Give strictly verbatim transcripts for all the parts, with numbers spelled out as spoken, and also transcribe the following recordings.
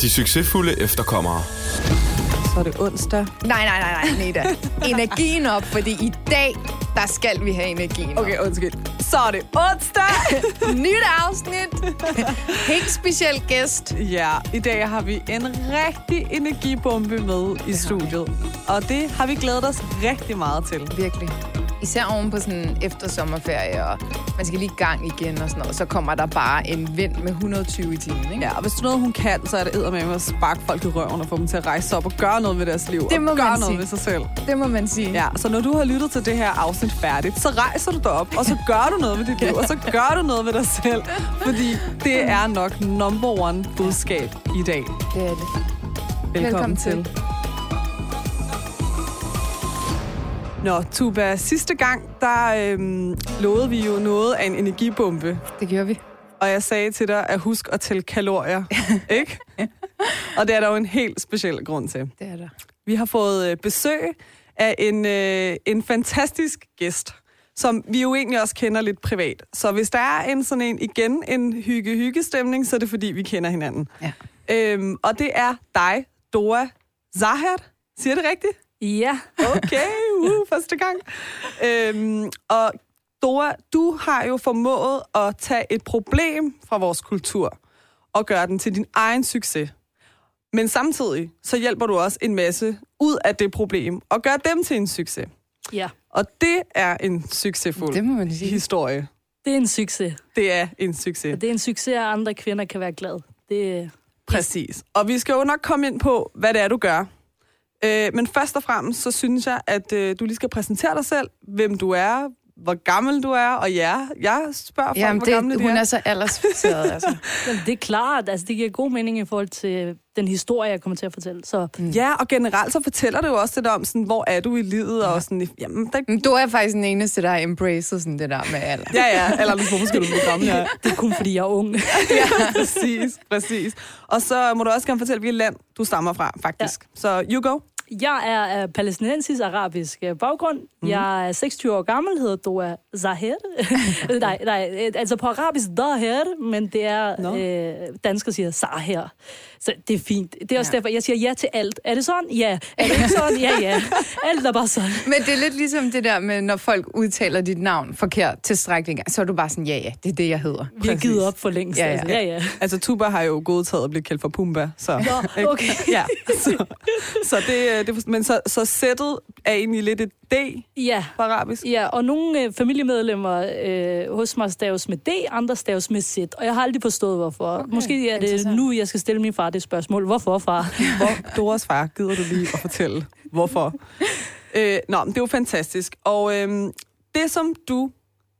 De succesfulde efterkommere. Så er det onsdag. Nej, nej, nej, nej, Neda. Energien op, fordi i dag, der skal vi have energien. Okay, undskyld. Så er det onsdag. Nyt afsnit. Helt speciel gæst. Ja, i dag har vi en rigtig energibombe med i studiet. Og det har vi glædet os rigtig meget til. Virkelig. Især oven på sådan efter sommerferie, og man skal lige i gang igen og sådan noget, så kommer der bare en vind med et hundrede og tyve i timen, ikke? Ja, og hvis du noget, hun kan, så er det eddermame at sparke folk i røven og få dem til at rejse op og gøre noget ved deres liv. Det må og gøre noget sige. Ved sig selv. Det må man sige. Ja, så når du har lyttet til det her afsnit færdigt, så rejser du dig op, og så gør du noget ved dit liv, og så gør du noget ved dig selv. Fordi det er nok number one budskab i dag. Det er det. Velkommen, Velkommen til. til. Nå, Tugba, sidste gang, der øhm, lovede vi jo noget af en energibombe. Det gjorde vi. Og jeg sagde til dig, at husk at tælle kalorier, ikke? Ja. Og det er der jo en helt speciel grund til. Det er der. Vi har fået besøg af en, øh, en fantastisk gæst, som vi jo egentlig også kender lidt privat. Så hvis der er en sådan en, igen en hygge-hygge-stemning, så er det fordi, vi kender hinanden. Ja. Øhm, og det er dig, Doaa Zaher. Siger det rigtigt? Ja. Okay, uh, første gang. Øhm, og Doaa, du har jo formået at tage et problem fra vores kultur og gøre den til din egen succes. Men samtidig så hjælper du også en masse ud af det problem og gør dem til en succes. Ja. Og det er en succesfuld det må man sige. Historie. Det er en succes. Det er en succes. Og det er en succes, at andre kvinder kan være glade. Det... Præcis. Og vi skal jo nok komme ind på, hvad det er, du gør. Men først og fremmest, så synes jeg, at du lige skal præsentere dig selv, hvem du er, hvor gammel du er, og ja, jeg spørger folk, Jamen hvor det, gamle de hun er. Hun er så aldersficeret, altså. Jamen, det er klart, altså det giver god mening i forhold til den historie, jeg kommer til at fortælle. Så. Mm. Ja, og generelt så fortæller det jo også lidt om, sådan, hvor er du i livet, ja. Og sådan, jamen... Der... Du er faktisk den eneste, der har embraced sådan det der med alder. Ja, ja, eller hvorfor skal du blive gammel? Ja. Det er kun fordi, jeg er ung. Ja, præcis, præcis. Og så må du også gerne fortælle, hvilket land du stammer fra, faktisk. Ja. Så you go. Jeg er uh, palæstinensisk arabisk uh, baggrund. Mm. Jeg er seksogtyve år gammel, hedder Doaa Zaher. nej, nej, altså på arabisk Zaher, men det er no. øh, danskere siger Zaher. Så det er fint. Det er også ja. derfor, jeg siger ja til alt. Er det sådan? Ja. Er det ikke sådan? Ja, ja. Alt er bare sådan. Men det er lidt ligesom det der med, når folk udtaler dit navn forkert til strækning, så er du bare sådan, ja, ja, det er det, jeg hedder. Vi har givet op for længst. Ja, ja. Altså, ja, ja. altså Tugba har jo godtaget at blive kaldt for Pumba. Så. Nå, okay. ja, så, så det Men så, så sættet er egentlig lidt et D ja. på arabisk? Ja, og nogle øh, familiemedlemmer øh, hos mig staves med D, andre staves med Z. Og jeg har aldrig forstået, hvorfor. Okay. Måske er det nu, jeg skal stille min far det spørgsmål. Hvorfor, far? Hvor, Doas far, gider du lige at fortælle, hvorfor? øh, nå, men det er jo fantastisk. Og øh, det, som du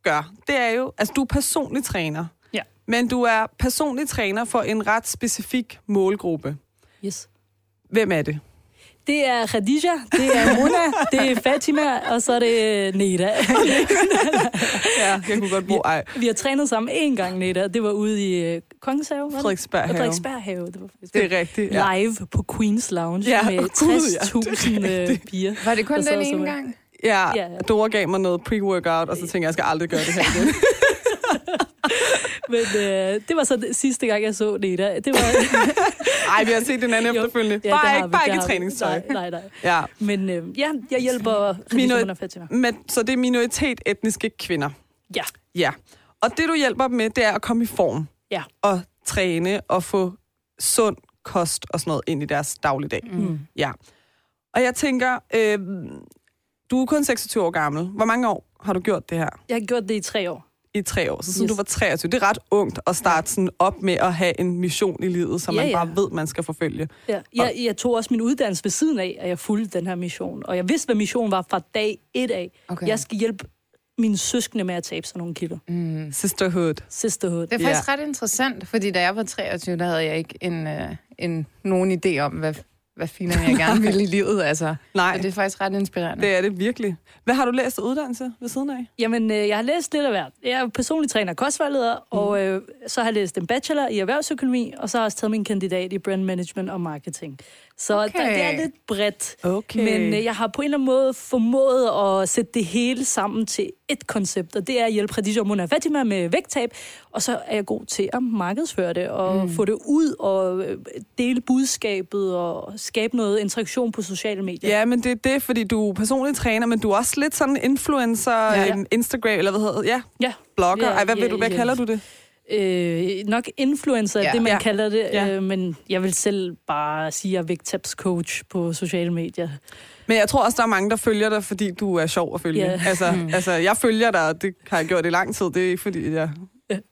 gør, det er jo... Altså, du er personlig træner. Ja. Men du er personlig træner for en ret specifik målgruppe. Yes. Hvem er det? Det er Khadija, det er Mona, det er Fatima, og så er det Neda. ja, jeg kunne godt bruge ej. Vi, vi har trænet sammen én gang, Neda. Det var ude i Kongenshave. Frederiksberghave. Frederiksberghave. Det var faktisk det er rigtigt, ja. Live på Queens Lounge ja, med tres tusind uh, piger. Var det kun den ene som... gang? Ja, ja, ja. Doaa gav mig noget pre-workout, og så tænkte jeg, jeg skal aldrig gøre det her igen. Men øh, det var så det, sidste gang, jeg så Neda. Det var... Ej, vi har set den anden efterfølgende. Ja, bare ikke, bare ikke i træningstøj. Nej, nej, nej. Ja. Men øh, ja, jeg hjælper... Minori- men, så det er minoritet etniske kvinder. Ja. Ja. Og det, du hjælper dem med, det er at komme i form. Ja. Og træne og få sund kost og sådan noget ind i deres dagligdag. Mm. Ja. Og jeg tænker, øh, du er kun seksogtyve år gammel. Hvor mange år har du gjort det her? Jeg har gjort det i tre år. I tre år, så sådan yes. du var treogtyve. Det er ret ungt at starte sådan op med at have en mission i livet, som ja, man bare ja. ved, man skal forfølge. Ja. Jeg, jeg tog også min uddannelse ved siden af, at jeg fulgte den her mission. Og jeg vidste, hvad missionen var fra dag et af. Okay. Jeg skal hjælpe mine søskende med at tabe sig nogle kilo. Mm. Sisterhood. Sisterhood. Det er faktisk ja. ret interessant, fordi da jeg var treogtyve, der havde jeg ikke en, en, nogen idé om, hvad... hvad finere jeg gerne vil i livet, altså. Nej. Og det er faktisk ret inspirerende. Det er det virkelig. Hvad har du læst af uddannelse ved siden af? Jamen, øh, jeg har læst lidt af hvert. Jeg er personlig træner og kostvejleder, mm. og øh, så har jeg læst en bachelor i erhvervsøkonomi, og så har jeg også taget min kandidat i brand management og marketing. Så okay. der, det er lidt bredt, okay. men øh, jeg har på en eller anden måde formået at sætte det hele sammen til et koncept, og det er at hjælpe Khadija og Mona og Fatima med vægttab, og så er jeg god til at markedsføre det, og mm. få det ud, og dele budskabet, og skabe noget interaktion på sociale medier. Ja, men det er det, fordi du er personlig træner, men du er også lidt sådan influencer, ja, ja. Instagram, eller hvad hedder det? Ja, ja. Blogger. Ja, Ej, hvad, ja, ved du, hvad ja. kalder du det? Øh, nok influencer, ja. det man ja. kalder det, ja. øh, men jeg vil selv bare sige, at jeg er vægttabscoach på sociale medier. Men jeg tror også, der er mange, der følger dig, fordi du er sjov at følge. Yeah. Altså, mm. altså, jeg følger dig, og det har jeg gjort i lang tid. Det er ikke fordi, jeg... Jeg,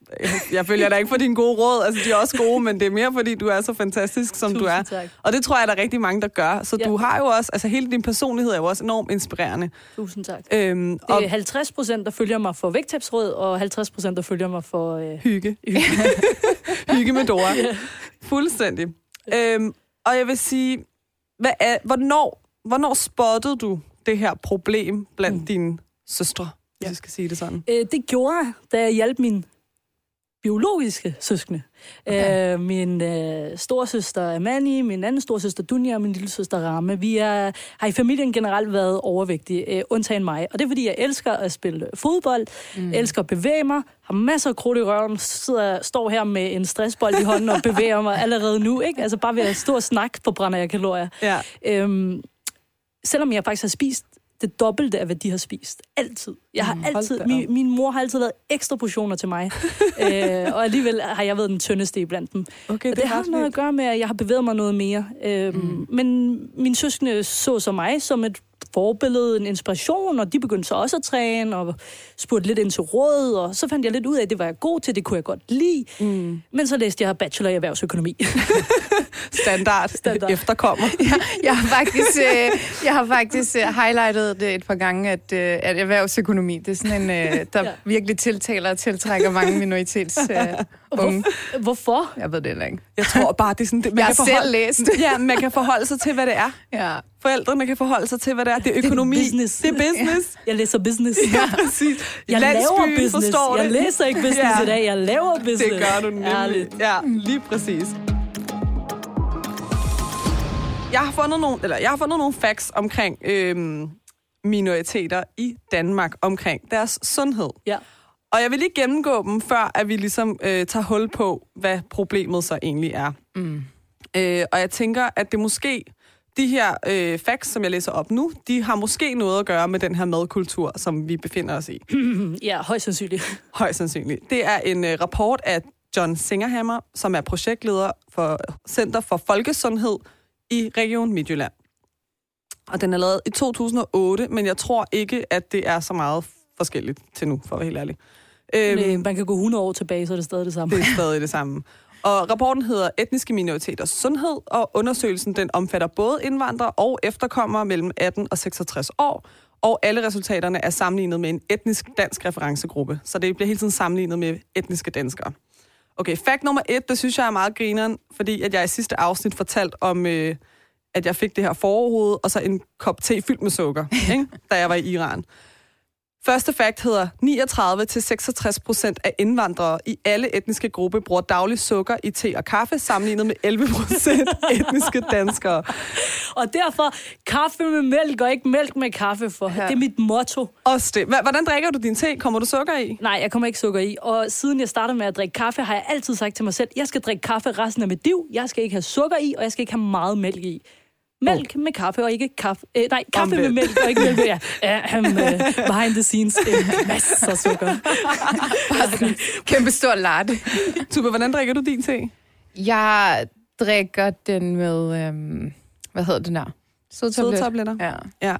jeg følger dig ikke for dine gode råd. Altså, de er også gode, men det er mere, fordi du er så fantastisk, som Tusind du er. Tak. Og det tror jeg, der er rigtig mange, der gør. Så ja. du har jo også... Altså, hele din personlighed er jo også enormt inspirerende. Tusind tak. Øhm, det er halvtreds procent, der følger mig for vægttabsråd, og halvtreds procent, der følger mig for... Øh... Hygge. Hygge. Hygge med Doaa. Yeah. Fuldstændig. Øhm, og jeg vil sige, hvad er, hvornår... Hvornår spottede du det her problem blandt mm. dine søstre, hvis ja. jeg skal sige det sådan? Æ, det gjorde jeg, da jeg hjalp min biologiske søskende. Okay. Æ, min øh, storesøster Mandy, min anden storesøster Dunja og min lille søster Ramme. Vi er, har i familien generelt været overvægtige, øh, undtagen mig. Og det er, fordi jeg elsker at spille fodbold, mm. elsker at bevæge mig, har masser af krudt i røven, sidder, står her med en stressbold i hånden og bevæger mig allerede nu. Ikke? Altså bare ved at stå og snakke, forbrænder jeg kalorier. Ja. Æm, Selvom jeg faktisk har spist det dobbelte af, hvad de har spist. Altid. Jeg har mm, altid min, min mor har altid lavet ekstra portioner til mig. øh, og alligevel har jeg været den tyndeste iblandt dem. Okay, det, det har noget at gøre med, at jeg har bevæget mig noget mere. Øh, mm. Men mine søskende så som mig som et forbillede, en inspiration, og de begyndte så også at træne, og spurgte lidt ind til råd, og så fandt jeg lidt ud af, at det var jeg god til, det kunne jeg godt lide. Mm. Men så læste jeg bachelor i erhvervsøkonomi. Standard, Standard. Efterkommer. Jeg, jeg har faktisk, jeg har faktisk highlightet det et par gange, at, at erhvervsøkonomi, det er sådan en, der ja. virkelig tiltaler og tiltrækker mange minoritets... Unge. Hvorfor? Jeg ved det heller ikke. Jeg tror bare, det er sådan... Det, man jeg kan forholde, selv læst. Ja, man kan forholde sig til, hvad det er. Ja. Forældrene kan forholde sig til, hvad det er. Det er økonomi. Det er business. Det er business. Ja. Jeg læser business. Ja, præcis. Jeg Landsbyen laver business. Jeg læser ikke business ja. i dag. Jeg laver business. Det gør du nemlig. Ja, lige præcis. Jeg har fundet nogle, eller jeg har fundet nogle facts omkring øhm, minoriteter i Danmark, omkring deres sundhed. Ja. Og jeg vil lige gennemgå dem, før at vi ligesom øh, tager hul på, hvad problemet så egentlig er. Mm. Øh, og jeg tænker, at det måske, de her øh, facts, som jeg læser op nu, de har måske noget at gøre med den her madkultur, som vi befinder os i. Ja, højst sandsynligt. Højst sandsynligt. Det er en øh, rapport af John Singerhammer, som er projektleder for Center for Folkesundhed i Region Midtjylland. Og den er lavet i to tusind og otte, men jeg tror ikke, at det er så meget forskelligt til nu, for at være helt ærlig. Øhm, man kan gå hundrede år tilbage, så er det stadig det samme. Det er stadig det samme. Og rapporten hedder Etniske minoriteters sundhed, og undersøgelsen den omfatter både indvandrere og efterkommere mellem atten og seksogtres år, og alle resultaterne er sammenlignet med en etnisk dansk referencegruppe, så det bliver hele tiden sammenlignet med etniske danskere. Okay, fact nummer et, det synes jeg er meget grineren, fordi at jeg i sidste afsnit fortalte om, øh, at jeg fik det her forhoved, og så en kop te fyldt med sukker, ikke? Da jeg var i Iran. Første fakt hedder niogtredive til seksogtres procent af indvandrere i alle etniske grupper bruger daglig sukker i te og kaffe, sammenlignet med elleve procent etniske danskere. Og derfor, kaffe med mælk og ikke mælk med kaffe, for ja. det er mit motto. Også det. Hvordan drikker du din te? Kommer du sukker i? Nej, jeg kommer ikke sukker i. Og siden jeg startede med at drikke kaffe, har jeg altid sagt til mig selv, jeg skal drikke kaffe resten af mit liv, jeg skal ikke have sukker i, og jeg skal ikke have meget mælk i. Mælk med kaffe og ikke kaffe... Øh, nej, kaffe Omvendt. med mælk og ikke mælk. Ja, uh, um, uh, behind the scenes. Uh, masser af sukker. Kæmpe stor latte. Tugba, hvordan drikker du din te? Jeg drikker den med... Øhm, hvad hedder den der? Sødtabletter. Sødtabletter? Ja. ja.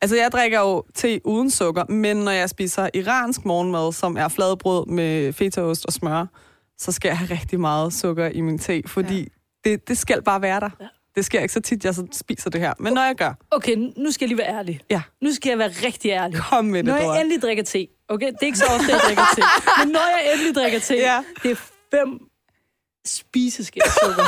Altså, jeg drikker jo te uden sukker, men når jeg spiser iransk morgenmad, som er fladbrød med fetaost og smør, så skal jeg have rigtig meget sukker i min te, fordi ja. det, det skal bare være der. Ja. Det sker ikke så tit, jeg så spiser det her. Men når jeg gør... Okay, nu skal jeg lige være ærlig. Ja. Nu skal jeg være rigtig ærlig. Kom med det, Når jeg bror. endelig drikker te, okay? Det er ikke så ofte, jeg drikker te. Men når jeg endelig drikker te, ja. det er fem spiseske sukker.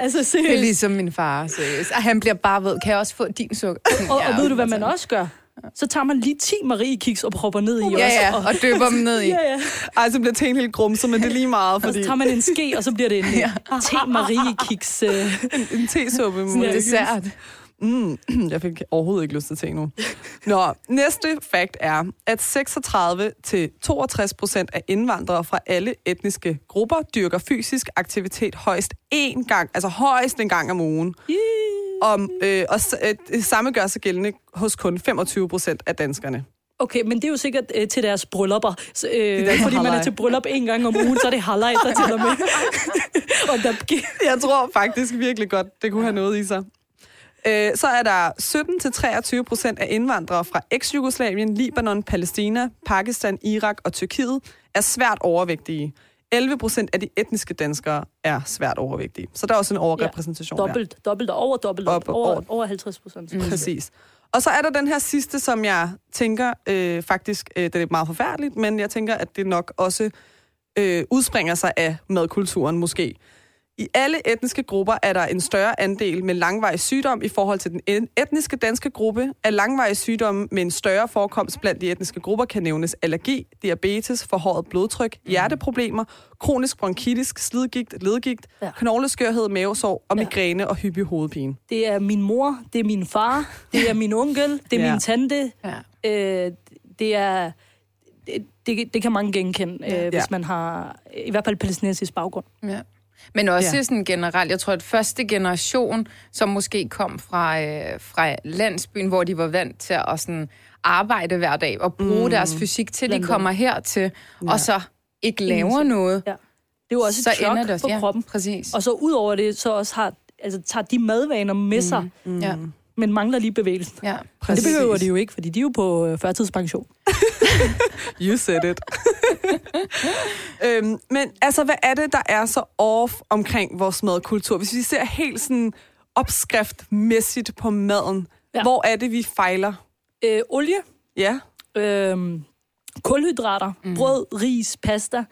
Altså seriøst. Det er ligesom min far, seriøst. Og han bliver bare ved, kan jeg også få din sukker? Og, og ved du, hvad man også gør? Så tager man lige ti Marie-kiks og propper ned i os. Ja, ja, og, og døber dem ned i. Ja, ja. Ej, så bliver teen helt grumset, men det er lige meget, fordi... Og så tager man en ske, og så bliver det en ja. te-Marie-kiks... Uh... En, en tesuppe med en dessert. Mm, jeg fik overhovedet ikke lyst til te nu. Nå, næste fakt er, at seksogtredive til toogtres procent af indvandrere fra alle etniske grupper dyrker fysisk aktivitet højst én gang, altså højst en gang om ugen. Yeah. Om, øh, og øh, samme gør sig gældende hos kun femogtyve procent af danskerne. Okay, men det er jo sikkert øh, til deres bryllupper. Så, øh, det der, fordi man er til bryllup en gang om ugen, så er det halvleg, der tæller med. Og der... Jeg tror faktisk virkelig godt, det kunne have noget i sig. Øh, så er der sytten til treogtyve procent af indvandrere fra eks-Jugoslavien, Libanon, Palæstina, Pakistan, Irak og Tyrkiet er svært overvægtige. elleve procent af de etniske danskere er svært overvægtige. Så der er også en overrepræsentation ja, dobbelt, der. Dobbelt og over, dobbelt op, op, over, over halvtreds procent. Mm. Præcis. Og så er der den her sidste, som jeg tænker øh, faktisk, øh, det er meget forfærdeligt, men jeg tænker, at det nok også øh, udspringer sig af madkulturen måske. I alle etniske grupper er der en større andel med langvarig sygdom i forhold til den etniske danske gruppe. Af langvarig sygdomme med en større forekomst blandt de etniske grupper kan nævnes allergi, diabetes, forhøjet blodtryk, hjerteproblemer, kronisk bronkitisk, slidgigt, ledgigt, ja. knogleskørhed, mavesår og migræne og hyppig hovedpine. Det er min mor, det er min far, det er min onkel, det er ja. min tante, ja. øh, det er... Det, det, det kan mange genkende, øh, ja. hvis man har i hvert fald palæstinensisk baggrund. Ja. Men også ja. sådan generelt, jeg tror, at første generation, som måske kom fra, øh, fra landsbyen, hvor de var vant til at sådan, arbejde hver dag og bruge mm. deres fysik til, de kommer hertil, ja. og så ikke laver noget. Ja. Det er også et chok på ja, kroppen. Præcis. Og så ud over det, så også har, altså, tager de madvaner med sig, mm. Mm. Ja. men mangler lige bevægelsen. Ja, men det behøver de jo ikke, fordi de er jo på øh, førtidspension. You said it. øhm, men altså, hvad er det, der er så off omkring vores madkultur? Hvis vi ser helt sådan opskriftmæssigt på maden, ja. hvor er det, vi fejler? Øh, olie, ja. øhm, kulhydrater, mm. brød, ris, pasta.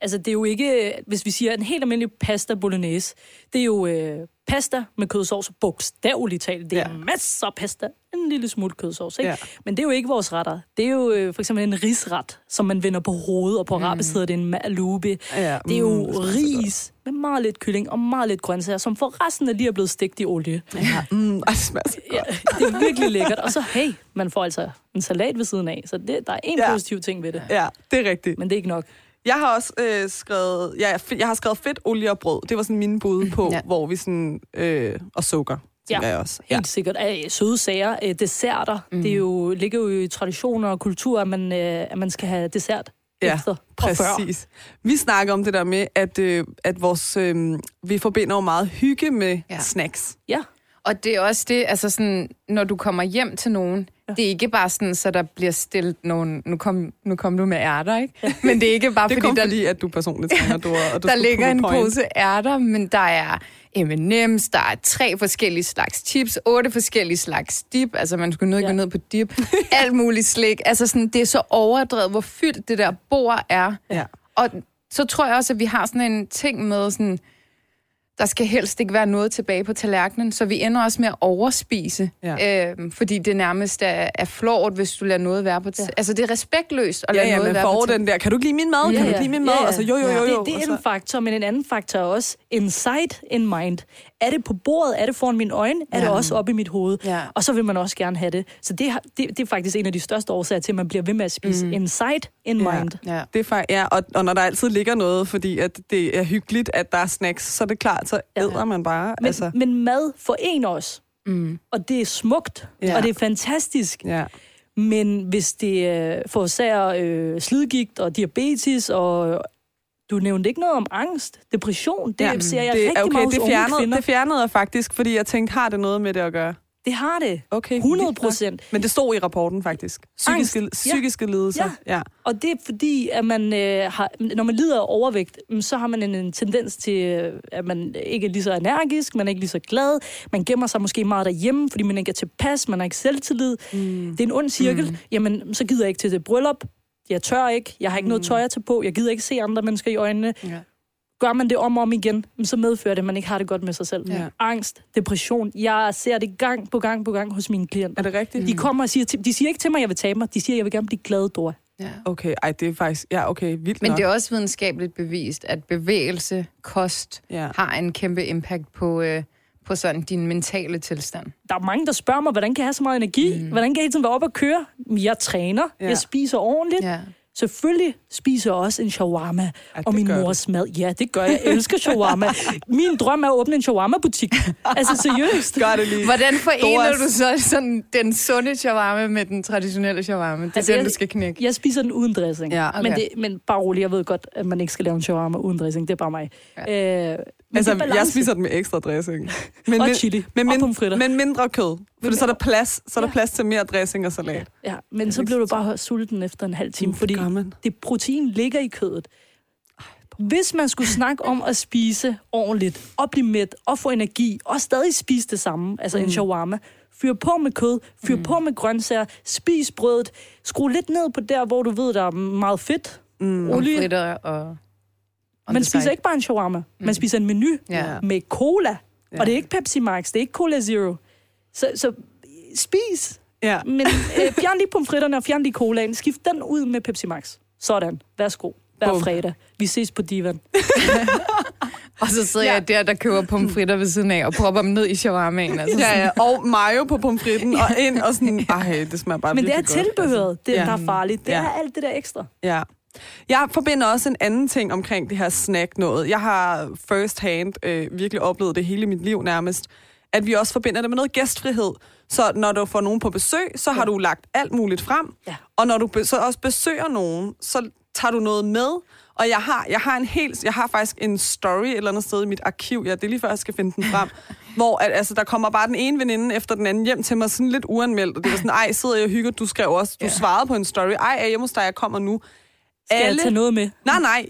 Altså, det er jo ikke, hvis vi siger en helt almindelig pasta bolognese, det er jo øh, pasta med kødsovs, bogstaveligt talt. Det er ja. masser af pasta, en lille smule kødsovs, ikke? Ja. Men det er jo ikke vores retter. Det er jo øh, for eksempel en risret, som man vender på hovedet, og på mm. arabisk hedder det en malubi. Ja, det er jo mm, ris med meget lidt kylling og meget lidt grøntsager, som forresten er lige er blevet stegt i olie. Ja, mm, det smager så godt. Ja, det er virkelig lækkert. Og så, hey, man får altså en salat ved siden af, så det, der er en ja. positiv ting ved det. Ja, det er rigtigt. Men det er ikke nok. Jeg har også øh, skrevet, jeg, jeg har skrevet fedt, olie og brød. Det var sådan mine bud på, ja. hvor vi sådan øh, og sukker. Ja, jeg også. Ja, helt sikkert. Søde sager, desserter. Mm. Det er jo ligger jo i traditioner og kultur, at man øh, at man skal have dessert ja, efter præcis. og præcis. Vi snakker om det der med, at øh, at vores øh, vi forbinder jo meget hygge med ja. snacks. Ja. Og det er også det, altså sådan, når du kommer hjem til nogen, ja. det er ikke bare sådan, så der bliver stillet nogen, nu kom, nu kom du med ærter, ikke? Ja. Men det er ikke bare, det fordi der... Det lige, at du personligt tænker, du er, og du der ligger en point. pose ærter, men der er M and M's, der er tre forskellige slags chips, otte forskellige slags dip, altså man skulle nødt ja. gå ned på dip, alt muligt slik, altså sådan, det er så overdrevet, hvor fyldt det der bord er. Ja. Og så tror jeg også, at vi har sådan en ting med sådan... Der skal helst ikke være noget tilbage på tallerkenen, så vi ender også med at overspise. Ja. Øh, fordi det nærmest er, er flot, hvis du lader noget være på... T- ja. Altså, det er respektløst at ja, lade ja, noget være på... Ja, men for den der, kan du ikke lide min mad? Ja, kan du ikke lide min mad? Ja, ja. Altså, jo, jo, jo, jo. Det, det er en faktor, men en anden faktor er også insight in mind. Er det på bordet? Er det foran mine øjne? Er ja. det også oppe i mit hoved? Ja. Og så vil man også gerne have det. Så det, det, det er faktisk en af de største årsager til, at man bliver ved med at spise. Mm. Insight in ja. mind. Ja, det er, ja og, og når der altid ligger noget, fordi at det er hyggeligt, at der er snacks, så er det klart, så æder ja. man bare. Men, altså. men mad forener os. Mm. Og det er smukt, ja. og det er fantastisk. Ja. Men hvis det øh, forårsager øh, slidgigt og diabetes og... Du nævnte ikke noget om angst, depression. Det ja, ser jeg det, rigtig okay, meget det fjernede, unge det fjernede jeg faktisk, fordi jeg tænkte, har det noget med det at gøre? Det har det. Okay, hundrede procent. Men det stod i rapporten faktisk. Psykiske, angst, psykiske ja. lidelser. Ja. Ja. Og det er fordi, at man, øh, har, når man lider af overvægt, så har man en, en tendens til, at man ikke er lige så energisk, man er ikke lige så glad, man gemmer sig måske meget derhjemme, fordi man ikke er tilpas, man har ikke selvtillid. Mm. Det er en ond cirkel. Mm. Jamen, så gider jeg ikke til det bryllup. Jeg tør ikke, jeg har ikke mm. noget tøj at tage på, jeg gider ikke se andre mennesker i øjnene. Ja. gør man det om og om igen, så medfører det, at man ikke har det godt med sig selv. Ja. Angst, depression. Jeg ser det gang på gang på gang hos mine klienter. Er det rigtigt? Mm. De kommer og siger, til, de siger ikke til mig, at jeg vil tabe mig. De siger, at jeg vil gerne blive glad, Doaa. Ja. Okay, ej, det er faktisk... Ja, okay, vildt Men nok. Det er også videnskabeligt bevist, at bevægelse, kost, ja. har en kæmpe impact på... Øh, på sådan din mentale tilstand. Der er mange, der spørger mig, hvordan kan jeg have så meget energi? Mm. Hvordan kan jeg sådan være oppe og køre? Jeg træner, yeah. jeg spiser ordentligt. Yeah. Selvfølgelig spiser jeg også en shawarma ja, og min mors det. mad. Ja, det gør jeg. Jeg elsker shawarma. Min drøm er at åbne en shawarma-butik. Altså seriøst. Gør det lige. Hvordan forener Doas. du så sådan den sunde shawarma med den traditionelle shawarma? Det er altså, den, jeg, du skal knække. Jeg spiser den uden dressing. Ja, okay. men, det, men bare rolig, jeg ved godt, at man ikke skal lave en shawarma uden dressing. Det er bare mig. Ja. Øh, altså, jeg spiser den med ekstra dressing. Men og chili. Men, og pomfritter. Men mindre kød. For så er der plads, så er der ja. plads til mere dressing og salat. Ja, ja. men så bliver du bare sulten efter en halv time, fordi det protein ligger i kødet. Hvis man skulle snakke om at spise ordentligt, og blive mæt, og få energi, og stadig spise det samme, altså mm. en shawarma, fyr på med kød, fyr mm. på med grøntsager, spis brødet, skru lidt ned på der, hvor du ved, der er meget fedt, mm. olie. Fritter og... Man spiser ikke bare en shawarma, man mm. spiser en menu yeah. med cola, yeah. og det er ikke Pepsi Max, det er ikke Cola Zero. Så, så spis, ja. men øh, fjern lige pomfritterne og fjern lige colaen. Skift den ud med Pepsi Max. Sådan, værsgo. Hver Bum. fredag. Vi ses på Divan. Og så sidder ja. jeg der, der køber pomfritter ved siden af, og propper dem ned i shawarmaen. Altså ja, ja, og mayo på pomfritten, og ind og sådan, ej, det smager bare men virkelig godt. Men det er tilbehøret, det ja. der er farligt. Det ja. er alt det der ekstra. Ja. Jeg forbinder også en anden ting omkring det her snack noget. Jeg har first hand øh, virkelig oplevet det hele mit liv nærmest, at vi også forbinder det med noget gæstfrihed. Så når du får nogen på besøg, så har du lagt alt muligt frem. Ja. Og når du be- så også besøger nogen, så tager du noget med. Og jeg har, jeg har en helt, jeg har faktisk en story et eller andet sted i mit arkiv. Ja, det er lige før jeg skal finde den frem. Hvor at, altså, der kommer bare den ene veninde efter den anden hjem til mig sådan lidt uanmeldt. Og det var sådan, ej, sidder jeg og hygger, du skrev også. Du ja. svarede på en story. Ej, jeg hjemme hos dig, jeg kommer nu. Skal alle... jeg tage noget med? Nej, nej.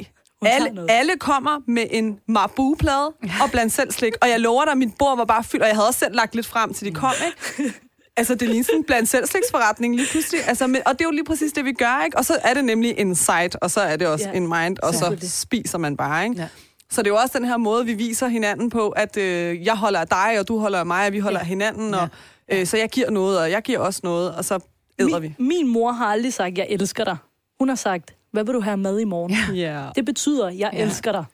Alle, alle kommer med en Marabou-plade og blandt selv slik. Og jeg lover dig, at mit bord var bare fyldt, og jeg havde også selv lagt lidt frem, til de kom, ikke? Altså, det er lige sådan en blandt selv sliksforretning lige pludselig. Altså, men, og det er jo lige præcis det, vi gør, ikke? Og så er det nemlig insight, og så er det også ja, in mind, og så spiser man bare, ikke? Ja. Så det er jo også den her måde, vi viser hinanden på, at øh, jeg holder af dig, og du holder af mig, og vi holder ja. af hinanden, og øh, så jeg giver noget, og jeg giver også noget, og så æder vi. Min mor har aldrig sagt, jeg elsker dig. Hun har sagt... Hvad vil du have med i morgen? Yeah. Det betyder, jeg yeah. elsker dig.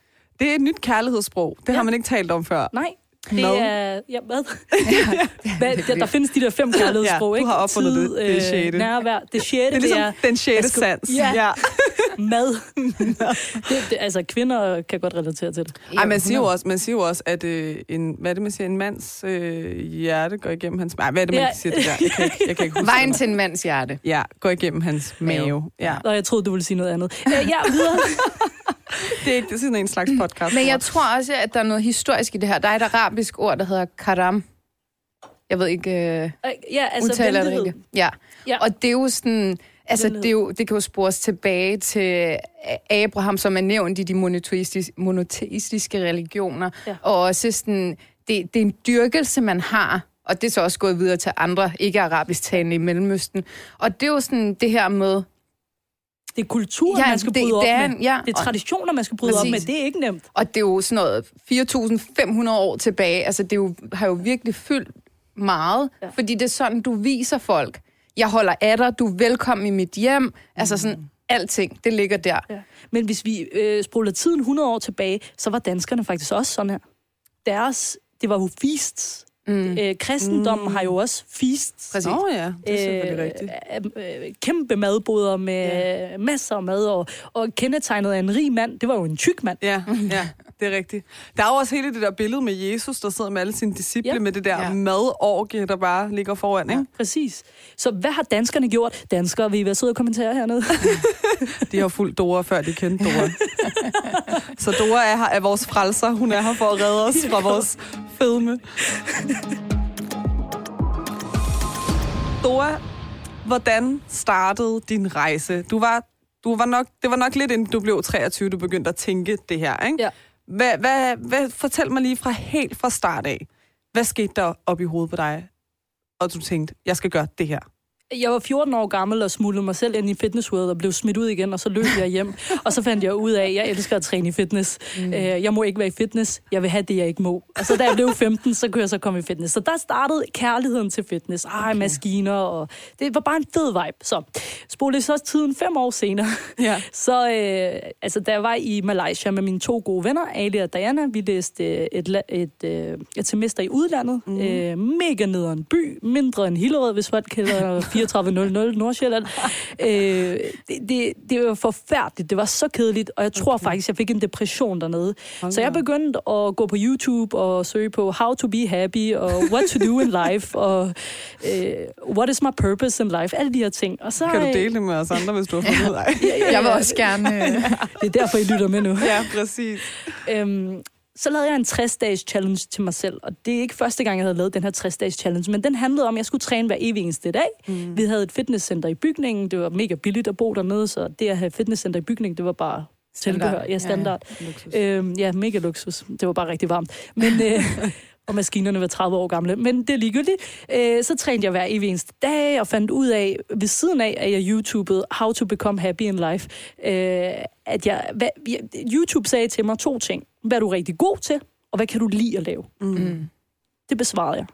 Det er et nyt kærlighedssprog. Det yeah. har man ikke talt om før. Nej. Det no. er... Ja, hvad? hvad? Der, der findes de der fem kærlighedssprog, ikke? Ja, du har opfundet det. Det er sjette. Nærvær. Det sjette, det er... Ligesom det er den sjette skal, sans. Ja. ja. Mad. det, det, altså, kvinder kan godt relatere til det. Ej, man siger jo også, man siger jo også at øh, en... Hvad er det, man siger? En mands øh, hjerte går igennem hans... Nej, hvad er det, man ja. siger det der? Jeg kan ikke, jeg kan ikke huske Vejen til en mands hjerte. Ja, går igennem hans mave. Ja. Og jeg troede, du ville sige noget andet. Ja, ja videre. Det er ikke det er sådan en slags podcast. Men jeg tror også, at der er noget historisk i det her. Der er et arabisk ord, der hedder karam. Jeg ved ikke, øh, ja, altså udtaler det ikke. Ja. ja, og det er jo sådan... Altså, det, er jo, det kan jo spores tilbage til Abraham, som er nævnt i de monoteistiske, monoteistiske religioner. Ja. Og også sådan... Det, det er en dyrkelse, man har. Og det er så også gået videre til andre ikke-arabisk talende i Mellemøsten. Og det er jo sådan det her med... Det er kultur, ja, man skal bryde det, op det er, med. Ja. Det er traditioner, man skal bryde Præcis. op med. Det er ikke nemt. Og det er jo sådan noget fire tusind fem hundrede år tilbage. Altså, det jo, har jo virkelig fyldt meget. Ja. Fordi det er sådan, du viser folk. Jeg holder af dig, du er velkommen i mit hjem. Mm. Altså sådan, alting, det ligger der. Ja. Men hvis vi øh, spoler tiden hundrede år tilbage, så var danskerne faktisk også sådan her. Deres, det var jo feasts. Mm. Øh, kristendommen mm. har jo også feasts. Præcis. Oh, ja. Det er selvfølgelig rigtigt. Øh, øh, kæmpe madboder med yeah. masser af mad, og, og kendetegnet af en rig mand. Det var jo en tyk mand. Ja, ja, det er rigtigt. Der er jo også hele det der billede med Jesus, der sidder med alle sine disciple, yeah. med det der yeah. madorgie, der bare ligger foran. Ikke? Ja, præcis. Så hvad har danskerne gjort? Danskere, vil I være søde og kommentere hernede? De har fulgt Doaa, før de kendte Doaa. Så Doaa er her af vores frelser. Hun er her for at redde os fra vores fedme. Doaa, hvordan startede din rejse? Du var, du var nok, det var nok lidt inden du blev treogtyve, du begyndte at tænke det her, ikke? Ja. Hvad, hvad, hvad, fortæl mig lige fra helt fra start af. Hvad skete der op i hovedet på dig, og du tænkte, jeg skal gøre det her? Jeg var fjorten år gammel og smuglede mig selv ind i Fitness World og blev smidt ud igen, og så løb jeg hjem. Og så fandt jeg ud af, at jeg elsker at træne i fitness. Mm. Jeg må ikke være i fitness, jeg vil have det, jeg ikke må. Og så da jeg blev femten, så kunne jeg så komme i fitness. Så der startede kærligheden til fitness. Ej, okay. Maskiner, og det var bare en fed vibe. Så spolede så tiden fem år senere. Ja. Så øh, altså, da jeg var i Malaysia med mine to gode venner, Aili og Diana, vi læste et, la- et, et, et semester i udlandet. Mm. Øh, mega nederen by, mindre end Hillerød, hvis folk kalder det fireogtredive nul nul Nordsjælland. Øh, det, det, det var forfærdeligt. Det var så kedeligt, og jeg tror okay. faktisk, jeg fik en depression dernede. Okay. Så jeg begyndte at gå på YouTube og søge på how to be happy, og what to do in life, og øh, what is my purpose in life, alle de her ting. Og så, kan du dele det med os andre, hvis du har fundet dig? Ja, ja, ja. Jeg vil også gerne... Det er derfor, I lytter med nu. Ja, præcis. Øhm, Så lavede jeg en tres-dages challenge til mig selv, og det er ikke første gang, jeg havde lavet den her tres-dages challenge, men den handlede om, at jeg skulle træne hver evig eneste dag. Mm. Vi havde et fitnesscenter i bygningen, det var mega billigt at bo dernede, så det at have et fitnesscenter i bygningen, det var bare tilbehør. Ja, standard. Ja, ja. Øhm, ja, mega luksus. Det var bare rigtig varmt. Men... Øh, og maskinerne var tredive år gamle, men det er ligegyldigt. Øh, så trænede jeg hver evig eneste dag, og fandt ud af, ved siden af, at jeg YouTubede How to Become Happy in Life, øh, at jeg, hvad, jeg, YouTube sagde til mig to ting. Hvad er du rigtig god til, og hvad kan du lide at lave? Mm. Det besvarede jeg.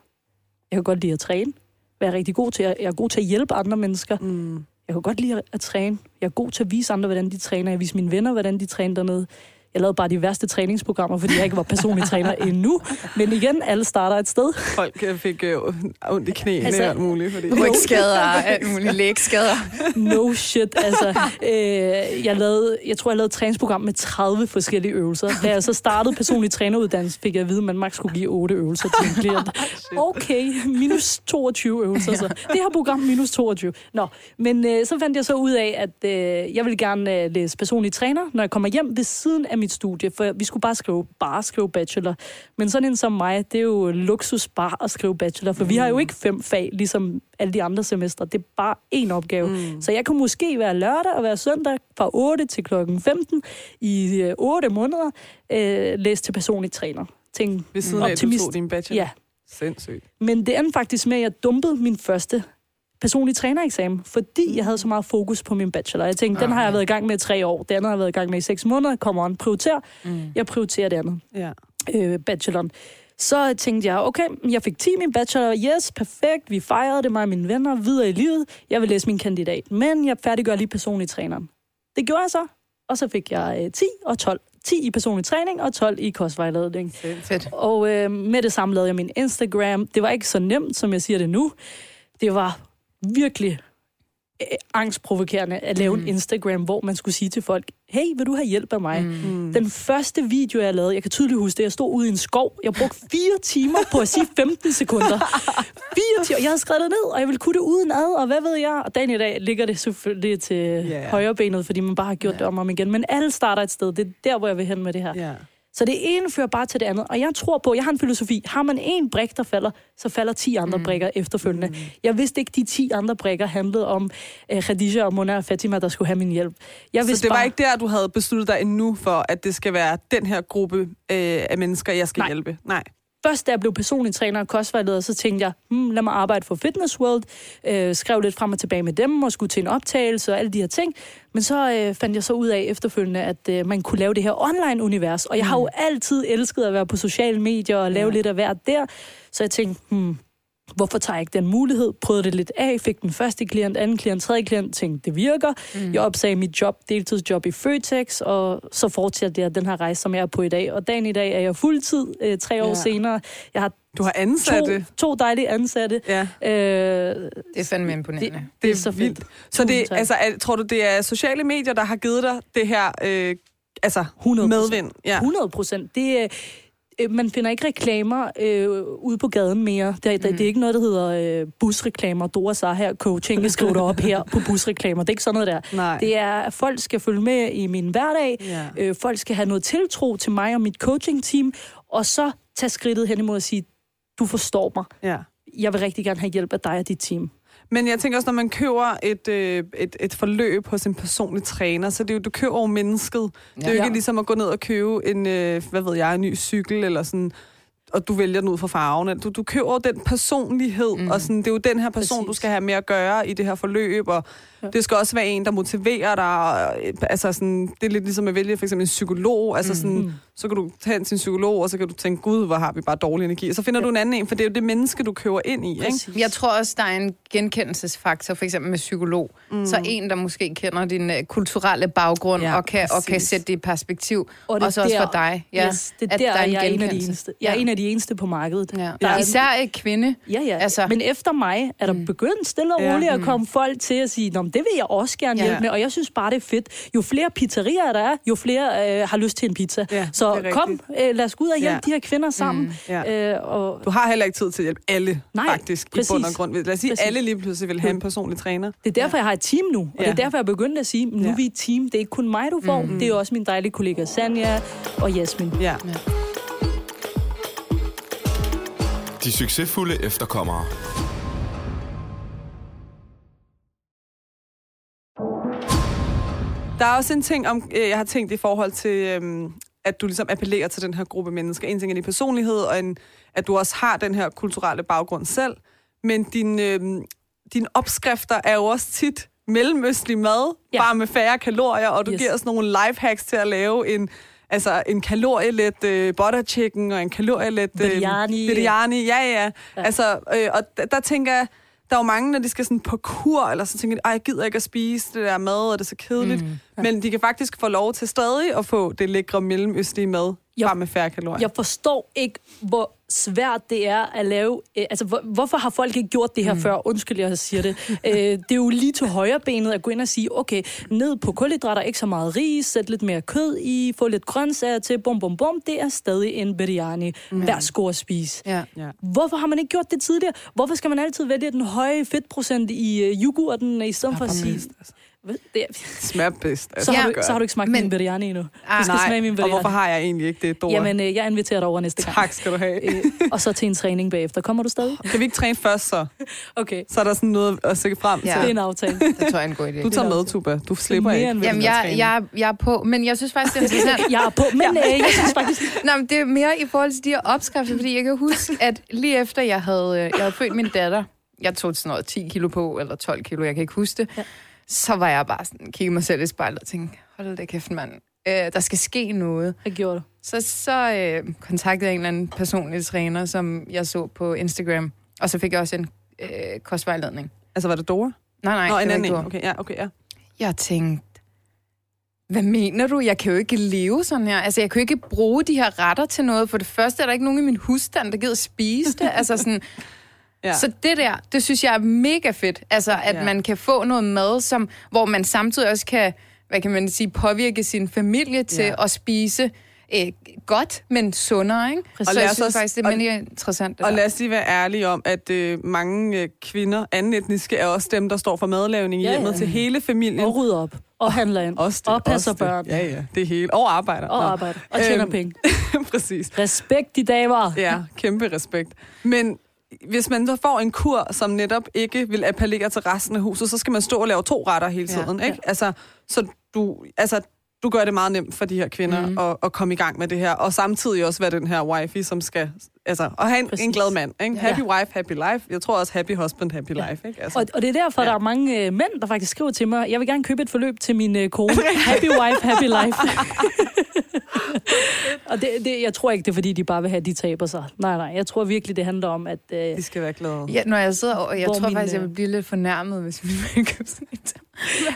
Jeg kan godt lide at træne. Hvad er jeg rigtig god til? Jeg er god til at hjælpe andre mennesker. Mm. Jeg kan godt lide at træne. Jeg er god til at vise andre, hvordan de træner. Jeg viser mine venner, hvordan de træner dernede. Jeg lavede bare de værste træningsprogrammer, fordi jeg ikke var personlig træner endnu. Men igen, alle starter et sted. Folk fik jo ondt i knæene altså, og alt muligt. Fordi... Rygskader, alt muligt lægskader. No shit, altså. Øh, jeg, lavede, jeg tror, jeg lavede et træningsprogram med tredive forskellige øvelser. Da jeg så startede personlig træneruddannelse, fik jeg at vide, at man maks skulle give otte øvelser til en klient. Okay, minus toogtyve øvelser. Så. Det her program minus toogtyve. Nå, men øh, så fandt jeg så ud af, at øh, jeg ville gerne øh, læse personlig træner, når jeg kommer hjem ved siden af mit studie, for vi skulle bare skrive, bare skrive bachelor. Men sådan en som mig, det er jo luksus bare at skrive bachelor, for mm. vi har jo ikke fem fag, ligesom alle de andre semestre. Det er bare én opgave. Mm. Så jeg kunne måske være lørdag og være søndag fra otte til klokken femten i otte måneder øh, læse til personlig træner. Tænk, ved siden af, optimist. Du tog din bachelor? Ja. Sindssygt. Men det endte faktisk med, at jeg dumpede min første personlig trænereksamen, fordi jeg havde så meget fokus på min bachelor. Jeg tænkte, den har jeg været i gang med i tre år, den har jeg været i gang med i seks måneder, kommer on, prioriter. Mm. Jeg prioriterer det andet. Ja. Øh, bacheloren. Så tænkte jeg, okay, jeg fik ti min bachelor, yes, perfekt, vi fejrede det, mig og mine venner, videre i livet, jeg vil læse min kandidat, men jeg færdiggør lige personlig træneren. Det gjorde jeg så, og så fik jeg øh, ti og tolv. ti i personlig træning og tolv i kostvejledning. Fedt. Og øh, med det samme lavede jeg min Instagram. Det var ikke så nemt, som jeg siger det nu. Det var virkelig øh, angstprovokerende at lave mm. en Instagram, hvor man skulle sige til folk, hey, vil du have hjælp af mig? Mm. Den første video, jeg lavede, jeg kan tydeligt huske det, jeg stod ude i en skov. Jeg brugte fire timer på at sige femten sekunder. Fire timer. Jeg havde skrevet det ned, og jeg ville kunne det uden ad, og hvad ved jeg? Og dagen i dag ligger det selvfølgelig til yeah. højrebenet, fordi man bare har gjort yeah. det om og om igen. Men alle starter et sted. Det er der, hvor jeg vil hen med det her. Yeah. Så det ene fører bare til det andet. Og jeg tror på, jeg har en filosofi. Har man en brik, der falder, så falder ti andre mm. brikker efterfølgende. Mm. Jeg vidste ikke, de ti andre brikker handlede om uh, Khadija og Mona og Fatima, der skulle have min hjælp. Jeg vidste så det var bare... ikke der, du havde besluttet dig endnu for, at det skal være den her gruppe øh, af mennesker, jeg skal Nej. hjælpe? Nej. Først da jeg blev personlig træner og kostvejleder, så tænkte jeg, hmm, lad mig arbejde for Fitness World. Øh, skrev lidt frem og tilbage med dem, og skulle til en optagelse og alle de her ting. Men så øh, fandt jeg så ud af efterfølgende, at øh, man kunne lave det her online-univers. Og jeg har jo altid elsket at være på sociale medier og lave ja. lidt af hvert der. Så jeg tænkte, hmm, hvorfor tager jeg ikke den mulighed? Prøvede det lidt af, fik den første klient, anden klient, tredje klient, tænkte, det virker. Mm. Jeg opsagde mit job, deltidsjob i Føtex, og så fortsatte jeg den her rejse, som jeg er på i dag. Og dagen i dag er jeg fuldtid, øh, tre år ja. senere. Jeg har du har ansatte. To, to dejlige ansatte. Ja. Øh, det er fandme imponerende. Det, det er så vildt. Så det, altså, tror du, det er sociale medier, der har givet dig det her øh, altså, medvind? Ja. hundrede procent. Det er... Man finder ikke reklamer øh, ude på gaden mere. Det, mm. det, det er ikke noget, der hedder øh, busreklamer. Doaa Zaher coaching, skriv dig op her på busreklamer. Det er ikke sådan noget der. Nej. Det er, at folk skal følge med i min hverdag. Ja. Øh, folk skal have noget tiltro til mig og mit coaching-team. Og så tage skridtet hen imod at sige, du forstår mig. Ja. Jeg vil rigtig gerne have hjælp af dig og dit team. Men jeg tænker også, når man køber et, øh, et, et forløb hos en personlig træner, så det er jo, du køber jo mennesket. Ja. Det er jo ikke ligesom at gå ned og købe en, øh, hvad ved jeg, en ny cykel eller sådan. og du vælger den ud fra farven. Du, du køber den personlighed, mm. og sådan, det er jo den her person, Præcis. Du skal have med at gøre i det her forløb, og ja. Det skal også være en, der motiverer dig. Og, altså sådan, det er lidt ligesom at vælge for eksempel en psykolog. Altså, mm. sådan, så kan du tage ind til en psykolog, og så kan du tænke, gud, hvor har vi bare dårlig energi. Og så finder ja. Du en anden en, for det er jo det menneske, du køber ind i. Ikke? Jeg tror også, der er en genkendelsesfaktor, for eksempel med psykolog. Mm. Så en, der måske kender din uh, kulturelle baggrund, ja, og, kan, og kan sætte det i perspektiv. Og det og så der, også for dig. Ja, yes, det er at der, der er en jeg genkendelse. Jeg er en af de eneste på markedet. Ja. Der er især en... kvinder. Ja, ja. Altså... Men efter mig er der mm. begyndt stille og roligt ja. At komme folk til at sige, nå, det vil jeg også gerne hjælpe ja. Med, og jeg synes bare, det er fedt. Jo flere pizzerier der er, jo flere øh, har lyst til en pizza. Ja, så kom, øh, lad os gå ud og hjælpe ja. De her kvinder sammen. Mm. Ja. Øh, og... Du har heller ikke tid til at hjælpe alle, Nej, faktisk, præcis. I bund og grund. Lad os sige, at alle lige pludselig vil have en personlig træner. Det er derfor, ja. Jeg har et team nu, og ja. Det er derfor, jeg begyndte at sige, nu ja. Er vi et team. Det er ikke kun mig, du får. Mm. Det er også mine dejlige kollegaer Sanja og Jasmin. Ja. Ja. De succesfulde efterkommere. Der er også en ting, om, jeg har tænkt i forhold til, at du ligesom appellerer til den her gruppe mennesker. En ting er din personlighed, og en, at du også har den her kulturelle baggrund selv. Men din, øh, dine opskrifter er jo også tit mellemøstlig mad, ja. Bare med færre kalorier, og du yes. giver sådan nogle lifehacks til at lave en... Altså en kalorielet øh, butter chicken og en kalorielet øh, biryani. biryani. Ja, ja. ja. Altså, øh, og d- der tænker jeg, der er jo mange, når de skal sådan på kur, eller så tænker de, ej, jeg gider ikke at spise det der mad, og det er så kedeligt. Mm, ja. Men de kan faktisk få lov til stadig at få det lækre mellemøstlige mad, bare med færre kalorier. Jeg forstår ikke, hvor svært det er at lave... Øh, altså, hvor, hvorfor har folk ikke gjort det her mm. før? Undskyld, jeg siger det. øh, det er jo lige til højrebenet at gå ind og sige, okay, ned på kulhydrater, ikke så meget ris, sæt lidt mere kød i, få lidt grøntsager til, bum, bum, bum. Det er stadig en biryani. Mm. Værsgo at spise. Ja. Ja. Hvorfor har man ikke gjort det tidligere? Hvorfor skal man altid vælge den høje fedtprocent i uh, yoghurten, i stedet ja, for at sige... Altså. Det smager bedst. Altså. Så, har ja. du, så har du ikke smagt men, min biryani endnu. Ah, skal nej, smage min biryani. Og hvorfor har jeg egentlig ikke det, Doaa? Jamen, øh, jeg inviterer dig over næste gang. Tak skal du have. øh, og så til en træning bagefter. Kommer du stadig? Kan vi ikke træne først så? Okay. Så er der sådan noget at se frem ja. Til. Det er en aftale. Det tror jeg en god idé. Du tager med, Tugba. Du slipper ikke. Jamen, jeg, jeg, jeg, jeg er på, men jeg synes faktisk, det er interessant. jeg er på, men øh, jeg synes faktisk... Nå, men det er mere i forhold til de her opskrifter, fordi jeg kan huske, at lige efter jeg havde, jeg havde født min datter, jeg tog sådan noget ti kilo på, eller tolv kilo, jeg kan ikke huske det. Ja. Så var jeg bare sådan, kiggede mig selv i spejlet og tænkte, hold da kæft, mand. Øh, der skal ske noget. Hvad gjorde du? Så, så øh, kontaktede jeg en eller anden personlig træner, som jeg så på Instagram. Og så fik jeg også en øh, kostvejledning. Altså var det Doaa? Nej, nej. Nå, en anden en. Okay, ja, okay, ja. Jeg tænkte, hvad mener du? Jeg kan jo ikke leve sådan her. Altså, jeg kan jo ikke bruge de her retter til noget. For det første er der ikke nogen i min husstand, der gider spise det. altså sådan... Ja. Så det der, det synes jeg er mega fedt. Altså, at ja. Man kan få noget mad, som, hvor man samtidig også kan, hvad kan man sige, påvirke sin familie til ja. At spise eh, godt, men sundere, ikke? Præcis. Og så jeg synes os, faktisk, det er mega interessant. Og lad os lige være ærlige om, at øh, mange øh, kvinder, anden etniske, er også dem, der står for madlavning i ja, hjemmet ja. Til hele familien. Og rydder op. Og handler ind. Også det, og passer også børn. Ja, ja. Det hele. Og arbejder. Og Nå. Arbejder. Og tjener øhm, penge. Præcis. Respekt, de damer. Ja, kæmpe respekt. Men... Hvis man så får en kur, som netop ikke vil appellere til resten af huset, så skal man stå og lave to retter hele tiden, ja, ikke? Ja. Altså, så du, altså, du gør det meget nemt for de her kvinder mm. at, at komme i gang med det her, og samtidig også være den her wifey, som skal... Altså, og have en, en glad mand, ikke? Ja. Happy wife, happy life. Jeg tror også happy husband, happy ja. Life, ikke? Altså. Og, og det er derfor, ja. Der er mange øh, mænd, der faktisk skriver til mig, jeg vil gerne købe et forløb til min øh, kone. Happy wife, happy life. og det, det, jeg tror ikke, det er fordi, de bare vil have, de taber sig. Nej, nej. Jeg tror virkelig, det handler om, at... Øh, de skal være glade. Ja, når jeg sidder og... Jeg tror min, faktisk, jeg vil blive lidt fornærmet, hvis min mand køber sådan et.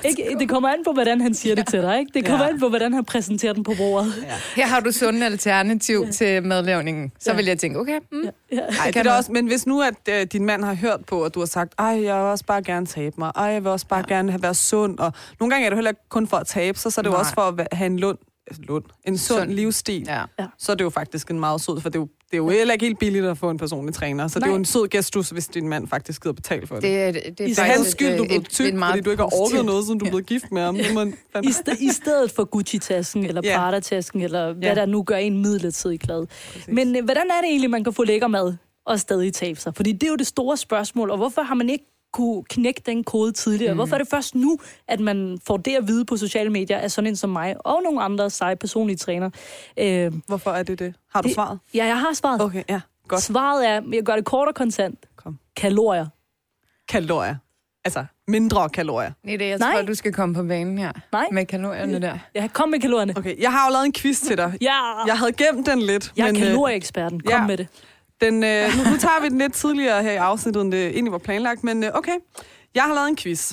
Ikke, det kommer an på, hvordan han siger ja. Det til dig, ikke? Det kommer ja. An på, hvordan han præsenterer den på bordet. Ja. Her har du sunde alternativ ja. Til madlavningen. Så ja. Vil jeg tænke, okay. Mm. Ja. Ja. Ej, det er også, men hvis nu, at øh, din mand har hørt på, og du har sagt, ej, jeg vil også bare gerne tabe mig, ej, jeg vil også bare ja. Gerne have været sund, og nogle gange er det heller ikke kun for at tabe sig, så er det Nej. Jo også for at have en lund, lund en sund, sund. Livsstil. Ja. Ja. Så er det jo faktisk en meget sød, for det er jo, det er jo heller ikke helt billigt at få en personlig træner, så Nej. Det er jo en sød gestus, hvis din mand faktisk gider betale for det. Det er, det er I hans skyld, du er blevet tyk, fordi du ikke har orket noget, siden du er blevet gift med ham. Man, man... I, st- I stedet for Gucci-tasken, eller yeah. Prada-tasken, eller hvad yeah. der nu gør en midlertidig glad. Præcis. Men hvordan er det egentlig, man kan få lækker mad og stadig tabe sig? Fordi det er jo det store spørgsmål, og hvorfor har man ikke kunne knække den kode tidligere. Mm. Hvorfor er det først nu, at man får det at vide på sociale medier af sådan en som mig og nogle andre seje personlige træner? Øh, Hvorfor er det det? Har du det, svaret? Ja, jeg har svaret. Okay, ja. Godt. Svaret er, jeg gør det kort og kontant. Kom. Kalorier. Kalorier. Altså, mindre kalorier. Nej, det, jeg tror, Nej. du skal komme på banen her. Nej. Med kalorierne der. Ja, kom med kalorierne. Okay, jeg har jo lavet en quiz til dig. Ja. Jeg havde gemt den lidt. Jeg er kalorieeksperten. Kom ja. med det. Den, øh, nu, nu tager vi den lidt tidligere her i afsnittet, end det egentlig var planlagt, men øh, okay. Jeg har lavet en quiz,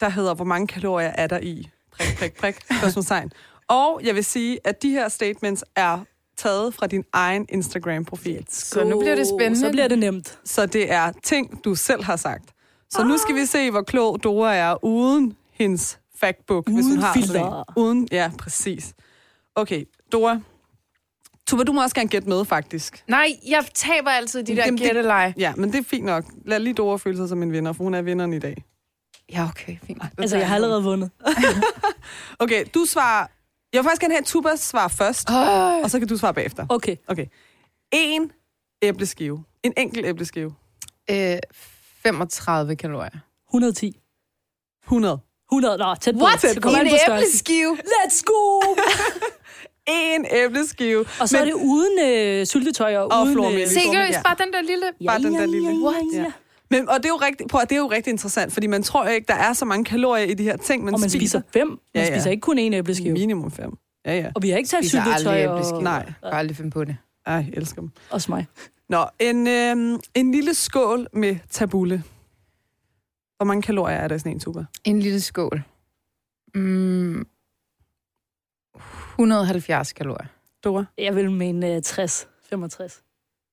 der hedder, hvor mange kalorier er der i? Prik, prik, prik. Spørgsmålstegn. Og jeg vil sige, at de her statements er taget fra din egen Instagram-profil. Så nu bliver det spændende. Så bliver det nemt. Så det er ting, du selv har sagt. Så nu skal vi se, hvor klog Doaa er uden hendes factbook, uden hvis hun har sådan en. Uden ja, præcis. Okay, Doaa. Tugba, du må også gerne gætte med, faktisk. Nej, jeg taber altid de Jamen der gætteleje. Ja, men det er fint nok. Lad lige Doaa føle sig som en vinder, for hun er vinderen i dag. Ja, okay, fint. Altså, jeg har allerede vundet. Okay, du svarer... Jeg vil faktisk gerne have Tugbas svar først, øh. og så kan du svare bagefter. Okay. Okay. En æbleskive. En enkelt æbleskive. Øh... femogtredive kalorier. et hundrede og ti. hundrede. hundrede, nå, tæt på. What? Tæt på. En æbleskive. Let's go! En æbleskive. Og så Men... er det uden øh, syltetøj og, og uden... Øh... Seriøst, ja. bare den der lille... Ja, bare ja, den der lille... Ja, ja, ja. Ja. Men, og det er, jo rigtig, prøv, det er jo rigtig interessant, fordi man tror jo ikke, der er så mange kalorier i de her ting, man, og man spiser. spiser fem. Man ja, ja. spiser ikke kun en æbleskive. Minimum fem. Ja, ja. Og vi har ikke taget syltetøj og... Nej, jeg har aldrig finde på det. Ej, jeg elsker dem. Også mig. Nå, en, øh, en lille skål med tabule. Hvor mange kalorier er der i sådan en, Tugba? En lille skål. Mm, et hundrede og halvfjerds kalorier. Doaa? Jeg vil mene øh, tres, femogtres.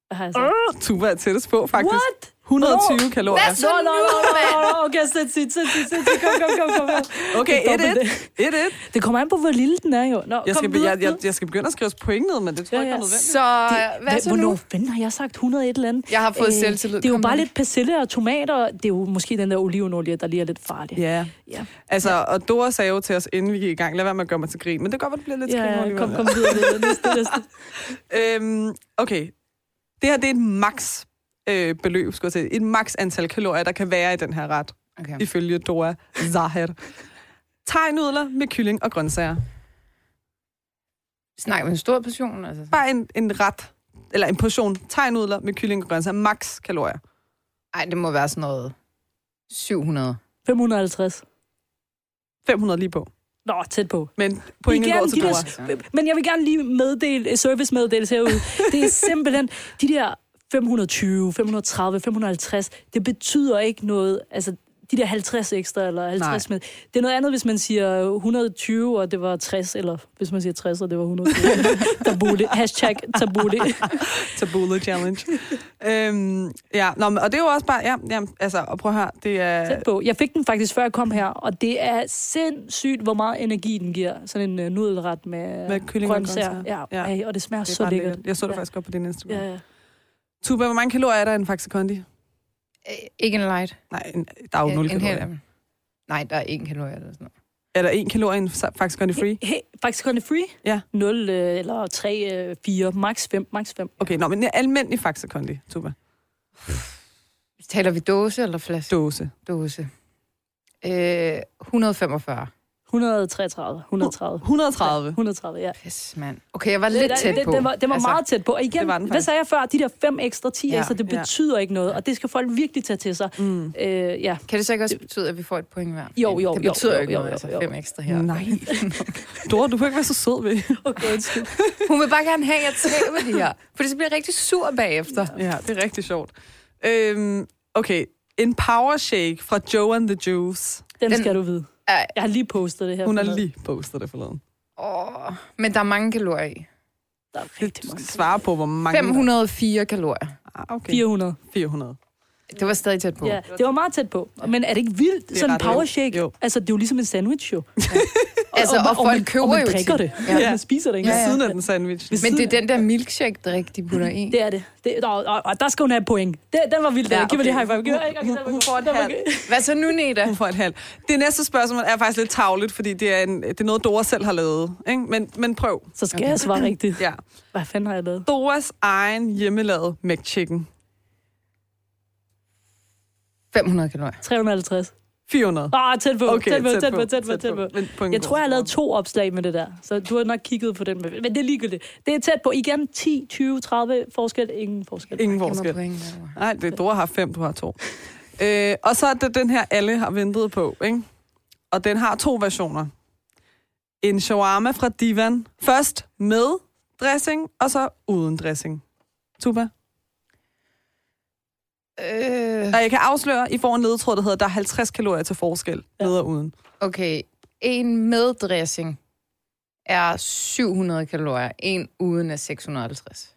Hvad har jeg sagt? Uh, Tugba er tættest på, faktisk. What? et hundrede og tyve no. kalorier. Hvad så nu, mand? Okay, sæt sit, sæt sit, sæt sit. Kom, kom, kom, kom. Okay, et et. Det kommer an på, hvor lille den er, jo. Nå, jeg, skal, jeg, jeg, jeg skal begynde at skrive point ned, men det tror jeg ja, ja. ikke er så, det, hvad så nu? Hvornår fanden har jeg sagt et hundrede og et eller andet? Jeg har fået øh, selvtillid. Det er jo bare lidt persille og tomater. Det er jo måske den der olivenolie, der lige er lidt farlig. Ja. ja. Altså, og Doaa sagde jo til os, inden vi gik i gang, lad være med at gøre mig til grin. Men det går godt, at det bliver lidt ja, skrin. Ja, kom, kom videre. Okay. Det her, det er et max Øh, beløb, skulle jeg sige. Et maks antal kalorier, der kan være i den her ret, okay. Ifølge Doaa Zaher. Tegnudler med kylling og grøntsager. Snak med en stor portion, altså. Bare en, en ret, eller en portion tegnudler med kylling og grøntsager. Maks kalorier. Ej, det må være sådan noget syv hundrede. fem hundrede og halvtreds. fem hundrede lige på. Nå, tæt på. Men pointen går til Doaa. Men jeg vil gerne lige meddele, servicemeddelelse herude. Det er simpelthen de der fem hundrede og tyve, fem hundrede og tredive, fem hundrede og halvtreds, det betyder ikke noget, altså de der halvtreds ekstra eller halvtreds med. Det er noget andet, hvis man siger et hundrede og tyve, og det var tres, eller hvis man siger tres, og det var et hundrede og tyve. Tabule. Hashtag tabule. Tabule challenge. øhm, ja, nå, og det er jo også bare, ja, ja altså, og prøv her, det er... Sæt på. Jeg fik den faktisk, før jeg kom her, og det er sindssygt, hvor meget energi den giver. Sådan en uh, nudelret med, med kylling og grøntsager. Ja, ja. Ej, og det smager det så lækkert. lækkert. Jeg så det ja. faktisk godt på din Instagram. Ja, ja. Tugba, hvor mange kalorier er der i en Faxe Kondi? Ikke en light. Nej, en, der er jo nul kalorier. Hel... Nej, der er en kalorier eller sådan noget. Er der en kalorier i en Faxe Kondi Free? Hey, hey, Faxe Kondi Free? Ja. nul øh, eller tre, øh, fire, max fem, max fem. Okay, nå, men en almindelig Faxe Kondi, Tugba. Taler vi dåse eller flaske? Dåse. Dåse. Øh, et hundrede og femogfyrre. et hundrede og treogtredive. et hundrede og tredive. et hundrede og tredive, ja. Pis, mand. Okay, jeg var lidt det, tæt det, på. Det var, det var altså, meget tæt på. Og igen, hvad sagde jeg før? De der fem ekstra, ti ja, ekstra, det ja. betyder ikke noget. Og det skal folk virkelig tage til sig. Mm. Øh, ja. Kan det så ikke også betyde, at vi får et point hver? Jo, jo, det betyder jo, jo, jo, jo, jo, jo, ikke noget, altså fem ekstra her. Nej. Doaa, du kan ikke være så sød ved. Okay, hun vil bare gerne have, at jeg tager med det her. For det bliver rigtig sur bagefter. Ja, det er rigtig sjovt. Øhm, okay, en power shake fra Joe and the Juice. Den, Den skal du vide. Jeg har lige postet det her. Hun har lige postet det forleden. Åh, oh, men der er mange kalorier i. Der er rigtig mange. Svare på, hvor mange... fem hundrede og fire kalorier. Ah, okay. fire hundrede. fire hundrede. Det var stadig tæt på. Ja, det var meget tæt på. Men er det ikke vildt? Sådan en powershake? Jo. Altså, det er jo ligesom en sandwich, jo. Ja. Og, altså, og, og, og folk man, køber og man jo drikker det. Ja. Ja. Man spiser det ikke. Ja, ja. Ved siden af den sandwich. Men det er den der milkshake-drik, de putter i. Det er det. det og, og, og der skal hun have point. Det, den var vild. Ja, okay. Giv mig lige high five. Giv mig. Hun får et halvt. Hvad så nu, Neda? Hun får et halvt. Det næste spørgsmål er faktisk lidt tavligt, fordi det er, en, det er noget, Doaa selv har lavet. Ikke? Men, men prøv. Så skal okay. jeg svare rigtigt. Ja. Hvad fanden har jeg lavet? Doas egen hjemmelavet McChicken. fem hundrede kalorier. tre hundrede og halvtreds. fire hundrede. Ah, tæt på, okay, tæt på, tæt på, tæt på, tæt på. Tæt på. Jeg tror, jeg har lavet to opslag med det der, så du har nok kigget på den. Men det er ligegyldigt. Det er tæt på. Igen ti, tyve, tredive forskel. Ingen forskel. Ingen forskel. Nej, det er du har fem, du har to. Øh, og så er det den her, alle har ventet på, ikke? Og den har to versioner. En shawarma fra Divan. Først med dressing, og så uden dressing. Tugba? Øh... Og jeg kan afsløre, I får en ledetråd, der hedder, der er halvtreds kalorier til forskel, ja. Med og uden. Okay, en med dressing er syv hundrede kalorier, en uden er seks hundrede og halvtreds.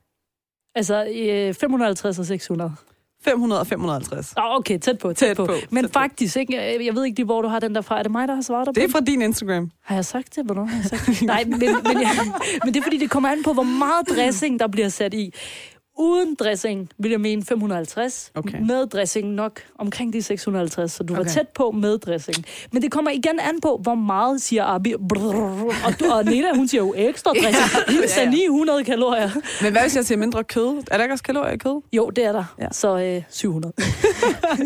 Altså øh, fem hundrede og halvtreds og seks hundrede? fem hundrede og fem hundrede og halvtreds. Ah, okay, tæt på, tæt, tæt på. på. Men tæt faktisk, ikke, jeg, jeg ved ikke lige, hvor du har den der fra. Er det mig, der har svaret dig på? Det er fra din Instagram. Har jeg sagt det? Hvornår har jeg sagt det? Nej, men, men, jeg, men det er fordi, det kommer an på, hvor meget dressing, der bliver sat i. Uden dressing vil jeg mene fem hundrede og halvtreds. Okay. Med dressing nok omkring de seks hundrede og halvtreds, så du okay. var tæt på med dressing. Men det kommer igen an på, hvor meget siger Abi. Brrr, og, du, og Neda, hun siger jo ekstra dressing. Hun siger ni hundrede kalorier. Men hvad hvis jeg siger mindre kød? Er der ikke også kalorier i kød? Jo, det er der. Ja. Så øh, syv hundrede.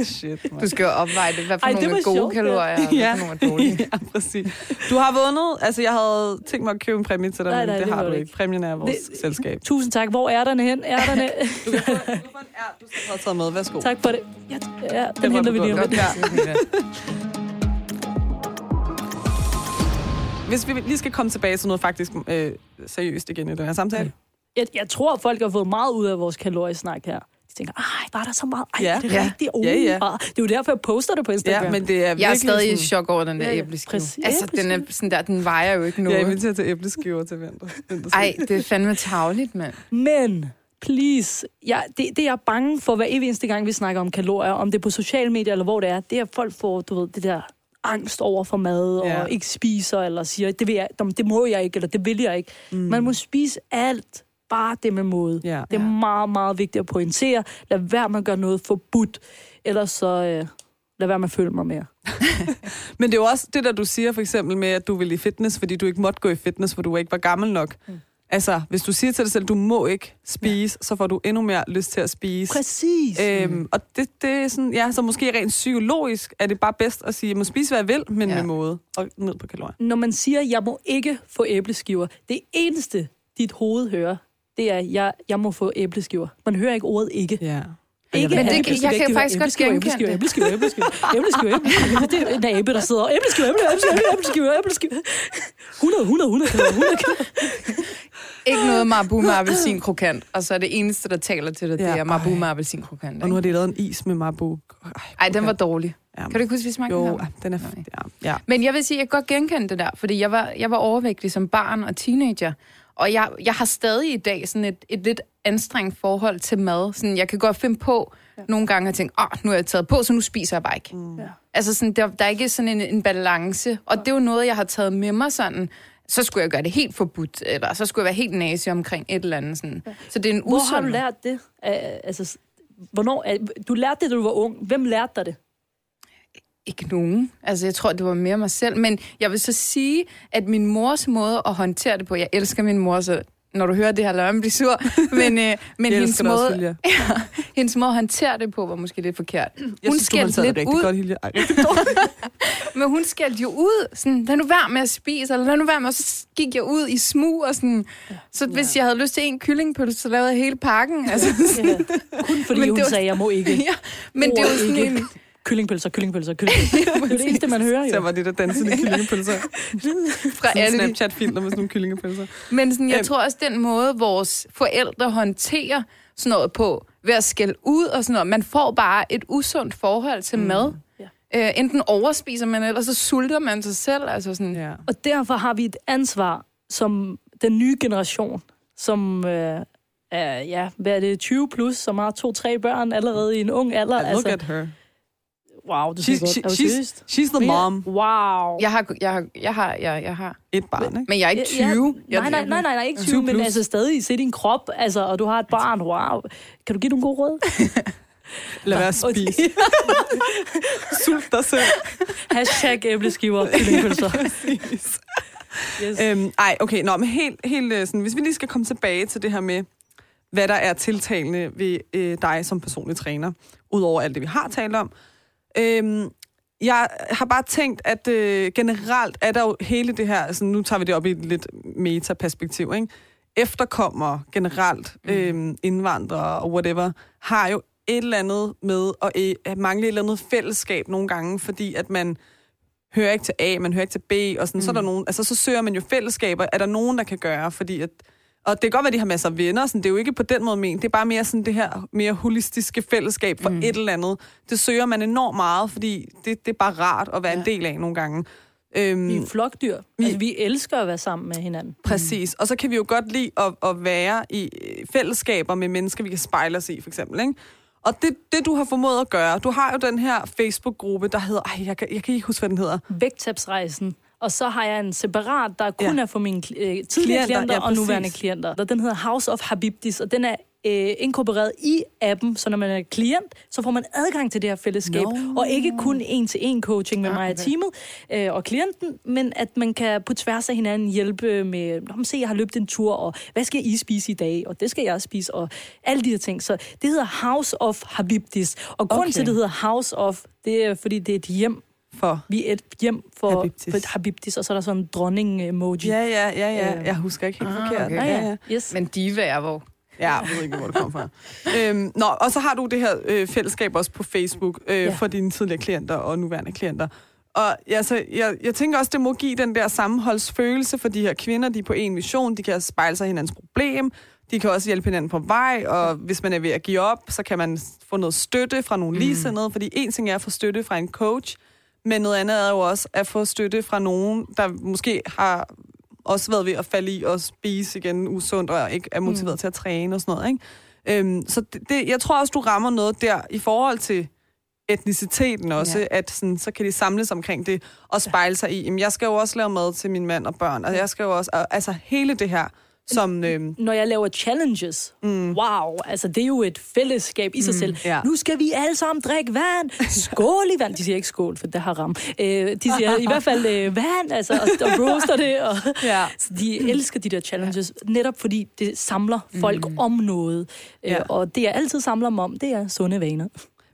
Shit, man. Du skal jo opveje det. Hvad for Ej, nogle gode sjovt, kalorier, og ja. Hvad for nogle er dårlige. Ja, præcis. Du har vundet. Altså, jeg havde tænkt mig at købe en præmie til dig, nej, nej, det, det har du ikke. Præmien er vores det, selskab. Tusind tak. Hvor er den hen? Er den du kan få en ær, du skal have taget med. Værsgo. Tak for det. Ja, ja den, den henter vi lige om. Hvis vi lige skal komme tilbage til noget faktisk øh, seriøst igen i den her samtale. Jeg, jeg tror, folk har fået meget ud af vores kaloriesnak her. De tænker, ej, var der så meget? Ej, ja. Det er ja. Rigtig oh, ja, ja. Det er jo derfor, jeg poster det på Instagram. Ja, men det er jeg er stadig sådan... i chok over den der ja, ja. Æbleskive. Præcis. Altså, den, er sådan der, den vejer jo ikke noget. Jeg er inviteret til æbleskiver til vinter. Ej, det er fandme tarveligt, mand. Men... Please, jeg, det, det jeg er bange for hver evig eneste gang, vi snakker om kalorier, om det er på sociale medier eller hvor det er, det er, at folk får, du ved, det der angst over for mad, og yeah. ikke spiser, eller siger, det, vil jeg, det må jeg ikke, eller det vil jeg ikke. Mm. Man må spise alt, bare det med måde. Yeah. Det er yeah. meget, meget vigtigt at pointere. Lad være med at gøre noget forbudt, ellers så øh, lad være med at føle mig mere. Men det er jo også det, der du siger for eksempel med, at du vil i fitness, fordi du ikke måtte gå i fitness, for du ikke var gammel nok. Mm. Altså, hvis du siger til dig selv, du må ikke spise, ja. Så får du endnu mere lyst til at spise. Præcis. Øhm, og det, det er sådan, ja, så måske rent psykologisk er det bare bedst at sige, jeg må spise, hvad jeg vil, men ja. Med måde og ned på kalorier. Når man siger, jeg må ikke få æbleskiver, det eneste, dit hoved hører, det er, jeg, jeg må få æbleskiver. Man hører ikke ordet ikke. Ja. Ikke, men det, jeg kan faktisk godt genkende det. Æbleskiver, æbleskiver, æbleskiver, æbleskiver. Det er en æble, der sidder. Æbleskiver, æbleskiver, æbleskiver, æbleskiver. hundrede, hundrede, hundrede, hundrede. Ikke noget Marabu med appelsinkrokant. Og så er det eneste, der taler til dig, det er Marabu med appelsinkrokant. Og nu har de lavet en is med Marabu. Ej, den var dårlig. Kan du ikke huske, vi smagte den her? Jo, den er fint. Men jeg vil sige, at jeg kan godt genkende det der, fordi jeg var, jeg var overvægtig som barn og teenager. Og jeg, jeg har stadig i dag sådan et, et lidt anstrengt forhold til mad. Sådan, jeg kan godt finde på ja. Nogle gange at tænke, åh, nu er jeg taget på, så nu spiser jeg bare ikke. Mm. Ja. Altså, sådan, der, der er ikke sådan en, en balance. Og det er jo noget, jeg har taget med mig sådan, så skulle jeg gøre det helt forbudt, eller så skulle jeg være helt nazi omkring et eller andet. Sådan. Ja. Så det er en usund... Hvor har du lært det? Altså, hvornår... Du lærte det, da du var ung. Hvem lærte dig det? Ikke nogen. Altså, jeg tror, det var mere mig selv. Men jeg vil så sige, at min mors måde at håndtere det på... Jeg elsker min mor, så når du hører det her, lad mig blive sur. Men, øh, men hendes, måde, også, ja, hendes måde at håndtere det på var måske lidt forkert. Hun jeg synes, skældte lidt rigtig ud. Godt, Hilja. Ej, rigtig men hun skældte jo ud. Sådan, lad nu være med at spise, eller lad nu være med. Og så gik jeg ud i smug. Og sådan. Så hvis ja. Jeg havde lyst til en kyllingpølse, så lavede jeg hele pakken. Altså, ja. Kun fordi men hun var, sagde, jeg må ikke. Ja, men det er jo sådan ikke. En... Kyllingpølser, kyllingpølser, kyllingpølser. Det er det eneste, man hører jo. Så var det der dansende kyllingepølser. Fra alle Snapchat-filter med sådan nogle kyllingepølser. Men sådan, jeg tror også, den måde, vores forældre håndterer sådan noget på, ved at skælde ud og sådan noget, man får bare et usundt forhold til mm. mad. Ja. Øh, enten overspiser man, eller så sulter man sig selv. Altså sådan. Ja. Og derfor har vi et ansvar som den nye generation, som... Øh, øh, ja, hvad er det, tyve plus, som har to-tre børn allerede i en ung alder. I look altså, at her. Wow, det er godt. She's, she's the mom. Wow. Jeg har, jeg har, jeg har, jeg har et barn, ikke? Men jeg er ikke tyve. Ja, nej, nej, nej, nej, nej, ikke tyve, men altså stadig se din krop, altså, og du har et barn. Wow. Kan du give nogle gode råd? Lad være at spise. Sult dig selv. Hashtag æbleskiver og kyllingepølser. Yes. Øhm, ej, okay, nå, men helt, helt sådan, hvis vi lige skal komme tilbage til det her med, hvad der er tiltalende ved øh, dig som personlig træner, udover alt det, vi har talt om, Øhm, jeg har bare tænkt, at øh, generelt er der jo hele det her, altså nu tager vi det op i et lidt metaperspektiv, ikke? Efterkommere generelt, øh, indvandrere og whatever, har jo et eller andet med at, øh, at mangle et eller andet fællesskab nogle gange, fordi at man hører ikke til A, man hører ikke til B, og sådan, mm. så er der nogen, altså så søger man jo fællesskaber, er der nogen, der kan gøre, fordi at, og det kan godt være, de har masser af venner, sådan, det er jo ikke på den måde men, det er bare mere sådan det her mere holistiske fællesskab for mm. et eller andet. Det søger man enormt meget, fordi det, det er bare rart at være ja. en del af nogle gange. Øhm, vi er flokdyr. Vi, altså, vi elsker at være sammen med hinanden. Præcis. Mm. Og så kan vi jo godt lide at, at være i fællesskaber med mennesker, vi kan spejle os i, for eksempel, ikke? Og det, det, du har formået at gøre, du har jo den her Facebook-gruppe, der hedder, ej, jeg kan, jeg kan ikke huske, hvad den hedder. Vægttabsrejsen. Og så har jeg en separat, der kun ja. er for mine øh, tidligere klienter, klienter ja, og nuværende klienter. Og den hedder House of Habibtis, og den er øh, inkorporeret i appen, så når man er klient, så får man adgang til det her fællesskab. No. Og ikke kun en-til-en coaching med ja, mig og teamet øh, og klienten, men at man kan på tværs af hinanden hjælpe med, om se, jeg har løbt en tur, og hvad skal I spise i dag, og det skal jeg spise, og alle de her ting. Så det hedder House of Habibtis. Og grunden okay. til, det hedder House of, det er, fordi det er et hjem. For. Vi er et hjem for Habibtis. for Habibtis, og så er der sådan en dronning-emoji. Ja, ja, ja, ja. Jeg husker ikke helt ah, forkert. Okay. Ja, ja. Yes. Men diva er hvor? Ja, jeg ved ikke, hvor det kommer fra. øhm, nå, og så har du det her øh, fællesskab også på Facebook øh, ja. for dine tidligere klienter og nuværende klienter. Og ja, så, jeg, jeg tænker også, det må give den der sammenholdsfølelse for de her kvinder. De er på en mission, de kan spejle sig hinandens problem. De kan også hjælpe hinanden på vej, og hvis man er ved at give op, så kan man få noget støtte fra nogle ligesindede. Mm. Fordi en ting er at få støtte fra en coach, men noget andet er jo også at få støtte fra nogen, der måske har også været ved at falde i og spise igen usundt, og ikke er motiveret mm. til at træne og sådan noget, ikke? Øhm, så det, det, jeg tror også, du rammer noget der i forhold til etniciteten også, ja. at sådan, så kan de samles omkring det og spejle sig i. Jamen, jeg skal jo også lave mad til min mand og børn, og jeg skal jo også... Altså hele det her... Som, øhm... Når jeg laver challenges, mm. wow, altså det er jo et fællesskab i sig mm, selv. Ja. Nu skal vi alle sammen drikke vand, skål i vand. De siger ikke skål, for det har Ramme. Øh, de siger i hvert fald øh, vand, altså, og, og roaster det. Og... Ja. Så de elsker de der challenges, ja. netop fordi det samler folk mm. om noget. Øh, ja. Og det jeg altid samler dem om, det er sunde vaner.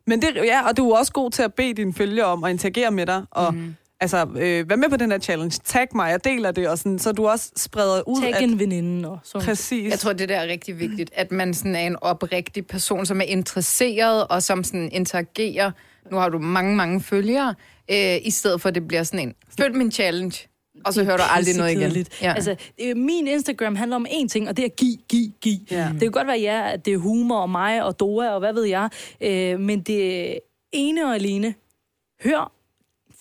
Men det, ja, og du er også god til at bede dine følgere om at interagere med dig, og mm. altså, øh, vær med på den her challenge. Tag mig, jeg deler det, og sådan, så du også spreder ud. Tag en at... veninde og sådan. Præcis. Jeg tror, det der er rigtig vigtigt, at man sådan er en oprigtig person, som er interesseret, og som sådan interagerer. Nu har du mange, mange følgere, øh, i stedet for, at det bliver sådan en, følg min challenge, og så hører du aldrig noget igen. Ja. Altså, min Instagram handler om én ting, og det er give, give, give. Ja. Det kan godt være jer, at det er humor, og mig, og Doaa, og hvad ved jeg, øh, men det ene og alene, hør,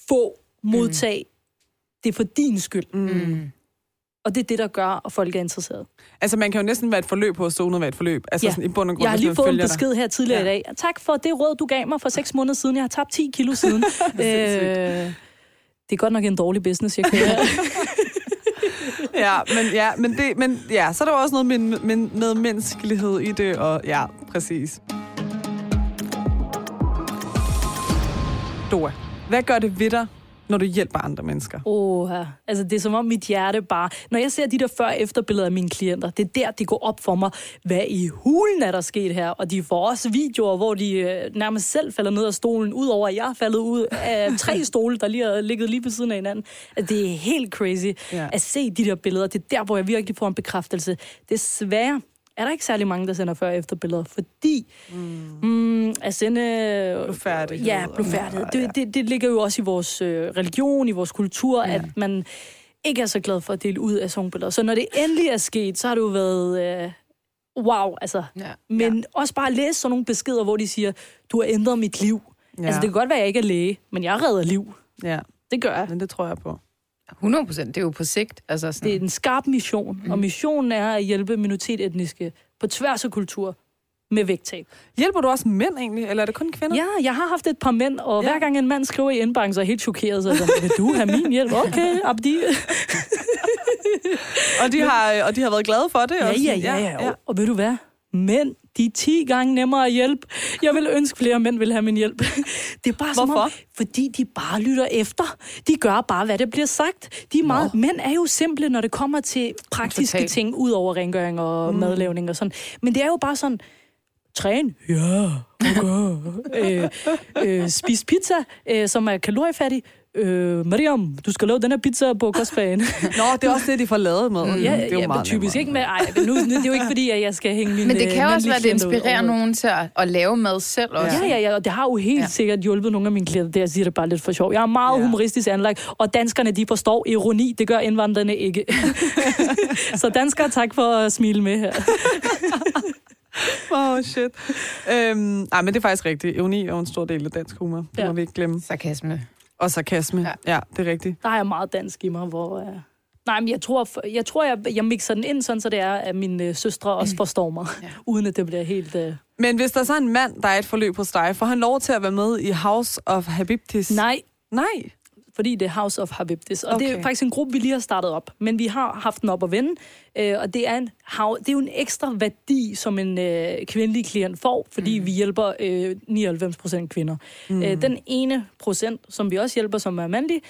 få, modtag, mm. det er for din skyld. Mm. Og det er det, der gør, at folk er interesserede. Altså, man kan jo næsten være et forløb på at stå uden at være et forløb. Altså, ja. sådan, i bund og grund, jeg har lige fået en besked dig. her tidligere ja. i dag. Tak for det råd, du gav mig for seks måneder siden. Jeg har tabt ti kilo siden. øh, det er godt nok en dårlig business, jeg kører. ja, men, ja, men, det, men ja, så er der også noget med, med, med menneskelighed i det. Og, ja, præcis. Doaa, hvad gør det ved dig, når du hjælper andre mennesker? Åh, oh, altså det er som om mit hjerte bare... Når jeg ser de der før-efterbilleder af mine klienter, det er der, det går op for mig, hvad i hulen er der sket her? Og de får også videoer, hvor de øh, nærmest selv falder ned af stolen, udover at jeg er faldet ud af tre stole, der lige har ligget lige ved siden af hinanden. Det er helt crazy yeah. at se de der billeder. Det er der, hvor jeg virkelig får en bekræftelse. Desværre er der ikke særlig mange, der sender før-efterbilleder, fordi mm. Mm, at sende... Blufærdighed. Ja, blufærdighed. Ja, ja. Det, det, det ligger jo også i vores øh, religion, i vores kultur, ja. at man ikke er så glad for at dele ud af sådan billeder. Så når det endelig er sket, så har det jo været... Øh, wow, altså. Ja. Men ja. også bare at læse sådan nogle beskeder, hvor de siger, du har ændret mit liv. Ja. Altså, det kan godt være, at jeg ikke er læge, men jeg redder liv. Ja. Det gør jeg. Men det tror jeg på. hundrede procent, det er jo på sigt. Altså sådan. Det er en skarp mission, mm. og missionen er at hjælpe minoritetsetniske på tværs af kultur med vægttab. Hjælper du også mænd egentlig, eller er det kun kvinder? Ja, jeg har haft et par mænd, og ja. hver gang en mand skriver i indbakken, så er jeg helt chokeret, så sådan, vil du have min hjælp? Okay, Abdi. og, de har, og de har været glade for det? Ja, også. ja, ja. ja. ja. Og, og ved du hvad? Mænd, de er ti gange nemmere at hjælpe. Jeg vil ønske, flere mænd vil have min hjælp. Det er bare som om, fordi de bare lytter efter. De gør bare, hvad der bliver sagt. De er meget, mænd er jo simple, når det kommer til praktiske Total. ting, ud over rengøring og mm. madlavning og sådan. Men det er jo bare sådan, Træne? Ja, okay. øh, øh, spis pizza, øh, som er kaloriefattig. Øh, Mariam, du skal lave den her pizza på kostbanen. Nå, det er også det, de får lavet med. Mm, ja, det er jo ja, meget typisk nemmere. Ikke med. Ej, men nu, det er jo ikke fordi, at jeg skal hænge min. Men det kan øh, også være, at det inspirerer nogen til at, at lave mad selv også. Ja, ja, ja, og det har jo helt ja. sikkert hjulpet nogle af mine klienter. Det jeg siger det bare lidt for sjov. Jeg er meget ja. humoristisk anlagt, og danskerne, de forstår ironi. Det gør indvandrerne ikke. Så danskere, tak for at smile med her. Åh, oh, shit. Øhm, nej, men det er faktisk rigtigt. Ironi er en stor del af dansk humor. Det ja. må vi ikke glemme. Sarkasme. Og sarkasme. Ja. ja, det er rigtigt. Der er meget dansk i mig, hvor... Uh... Nej, men jeg tror, jeg, tror, jeg, jeg mixer den ind, sådan så det er, at mine søstre også forstår mig, ja. uden at det bliver helt... Uh... Men hvis der er så en mand, der er et forløb hos dig, får han lov til at være med i House of Habibtis? Nej. Nej? Fordi det er House of Habibtis. Og okay. det er faktisk en gruppe, vi lige har startet op. Men vi har haft den op at vende. Øh, og det er, en, det er jo en ekstra værdi, som en øh, kvindelig klient får, fordi mm. vi hjælper øh, nioghalvfems procent kvinder. Mm. Øh, den ene procent, som vi også hjælper, som er mandlig,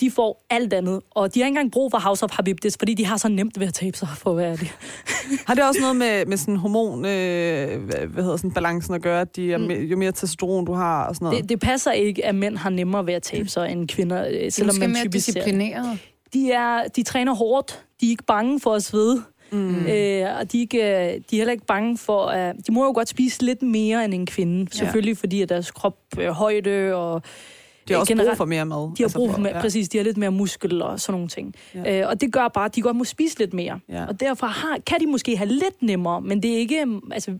de får alt andet. Og de har ikke engang brug for House of Habibtis, fordi de har så nemt ved at tabe sig for, hvad er det. Har det også noget med, med sådan hormon, øh, hvad hedder sådan, balancen at gøre, at de er, mm. jo mere testosteron du har og sådan noget? Det, det passer ikke, at mænd har nemmere ved at tabe sig end kvinder, øh, selvom man typisk ser det. De er, de træner hårdt, de er ikke bange for at svede. Mm. Øh, og de er, ikke, de er heller ikke bange for at... De må jo godt spise lidt mere end en kvinde, selvfølgelig ja. fordi at deres krop er højde og... De har også generelt brug for mere mad. De har altså brug for mere, ja. præcis. De har lidt mere muskel og sådan nogle ting. Ja. Øh, og det gør bare, at de godt må spise lidt mere. Ja. Og derfor har, kan de måske have lidt nemmere, men det er ikke... Altså,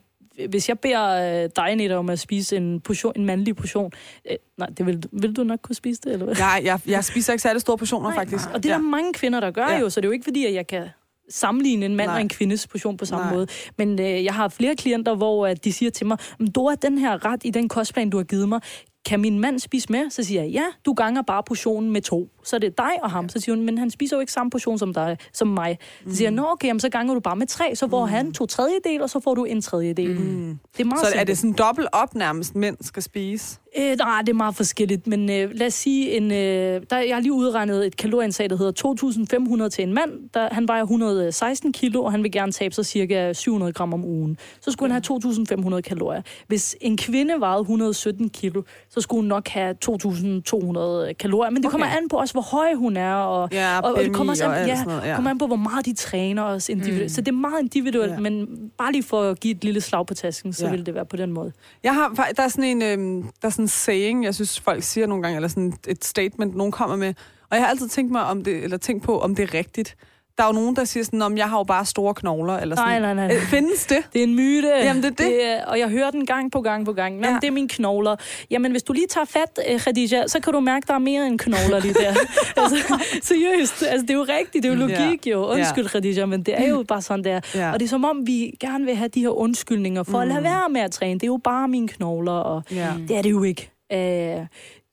hvis jeg beder dig, Neda, om at spise en, portion, en mandlig portion... Øh, nej, det vil, vil du nok kunne spise det, eller hvad? Nej, jeg, jeg spiser ikke særlig store portioner, nej, faktisk. Nej. Og det er ja. der mange kvinder, der gør ja. jo, så det er jo ikke fordi, at jeg kan sammenligne en mand nej. og en kvindes portion på samme nej. måde. Men øh, jeg har flere klienter, hvor øh, de siger til mig, Doaa, den her ret i den kostplan, du har givet mig... Kan min mand spise mere? Så siger jeg, ja, du ganger bare portionen med to. Så er det dig og ham. Så siger hun, men han spiser jo ikke samme portion som dig, som mig. Så siger jeg, nå okay, så ganger du bare med tre, så får mm. han to tredjedel, og så får du en tredjedel. Mm. Det er meget så simpelt. Er det sådan dobbelt op nærmest, mænd skal spise? Øh, nej, det er meget forskelligt, men øh, lad os sige, en, øh, der, jeg har lige udregnet et kalorieindtag, der hedder to tusind fem hundrede til en mand. Der, han vejer et hundrede og seksten kilo, og han vil gerne tabe sig cirka syv hundrede gram om ugen. Så skulle okay. han have to tusind fem hundrede kalorier. Hvis en kvinde vejede et hundrede og sytten kilo, så skulle hun nok have to tusind to hundrede kalorier. Men det okay. kommer an på også, hvor høj hun er, og, ja, og, og det kommer også an, og ja, noget, ja. kommer an på, hvor meget de træner os individuelt. Mm. Så det er meget individuelt, ja. men bare lige for at give et lille slag på tasken, så ja. vil det være på den måde. Jeg har, der er sådan en, øh, der er sådan en saying, jeg synes, folk siger nogle gange, eller sådan et statement, nogen kommer med, og jeg har altid tænkt, mig om det, eller tænkt på, om det er rigtigt. Der er jo nogen, der siger sådan, om jeg har jo bare store knogler, eller sådan. Nej, nej, nej. Æ, findes det? Det er en myte. Jamen, det er det. det er, og jeg hører den gang på gang på gang. Jamen, ja. det er mine knogler. Jamen, hvis du lige tager fat, Khadija, så kan du mærke, der er mere end knogler lige der. altså, seriøst. Altså, det er jo rigtigt. Det er jo logik, jo. Undskyld, ja. Khadija, men det er jo bare sådan, der. Ja. Og det er som om, vi gerne vil have de her undskyldninger for mm. at lade være med at træne. Det er jo bare mine knogler, og ja. det er det jo ikke. Æh,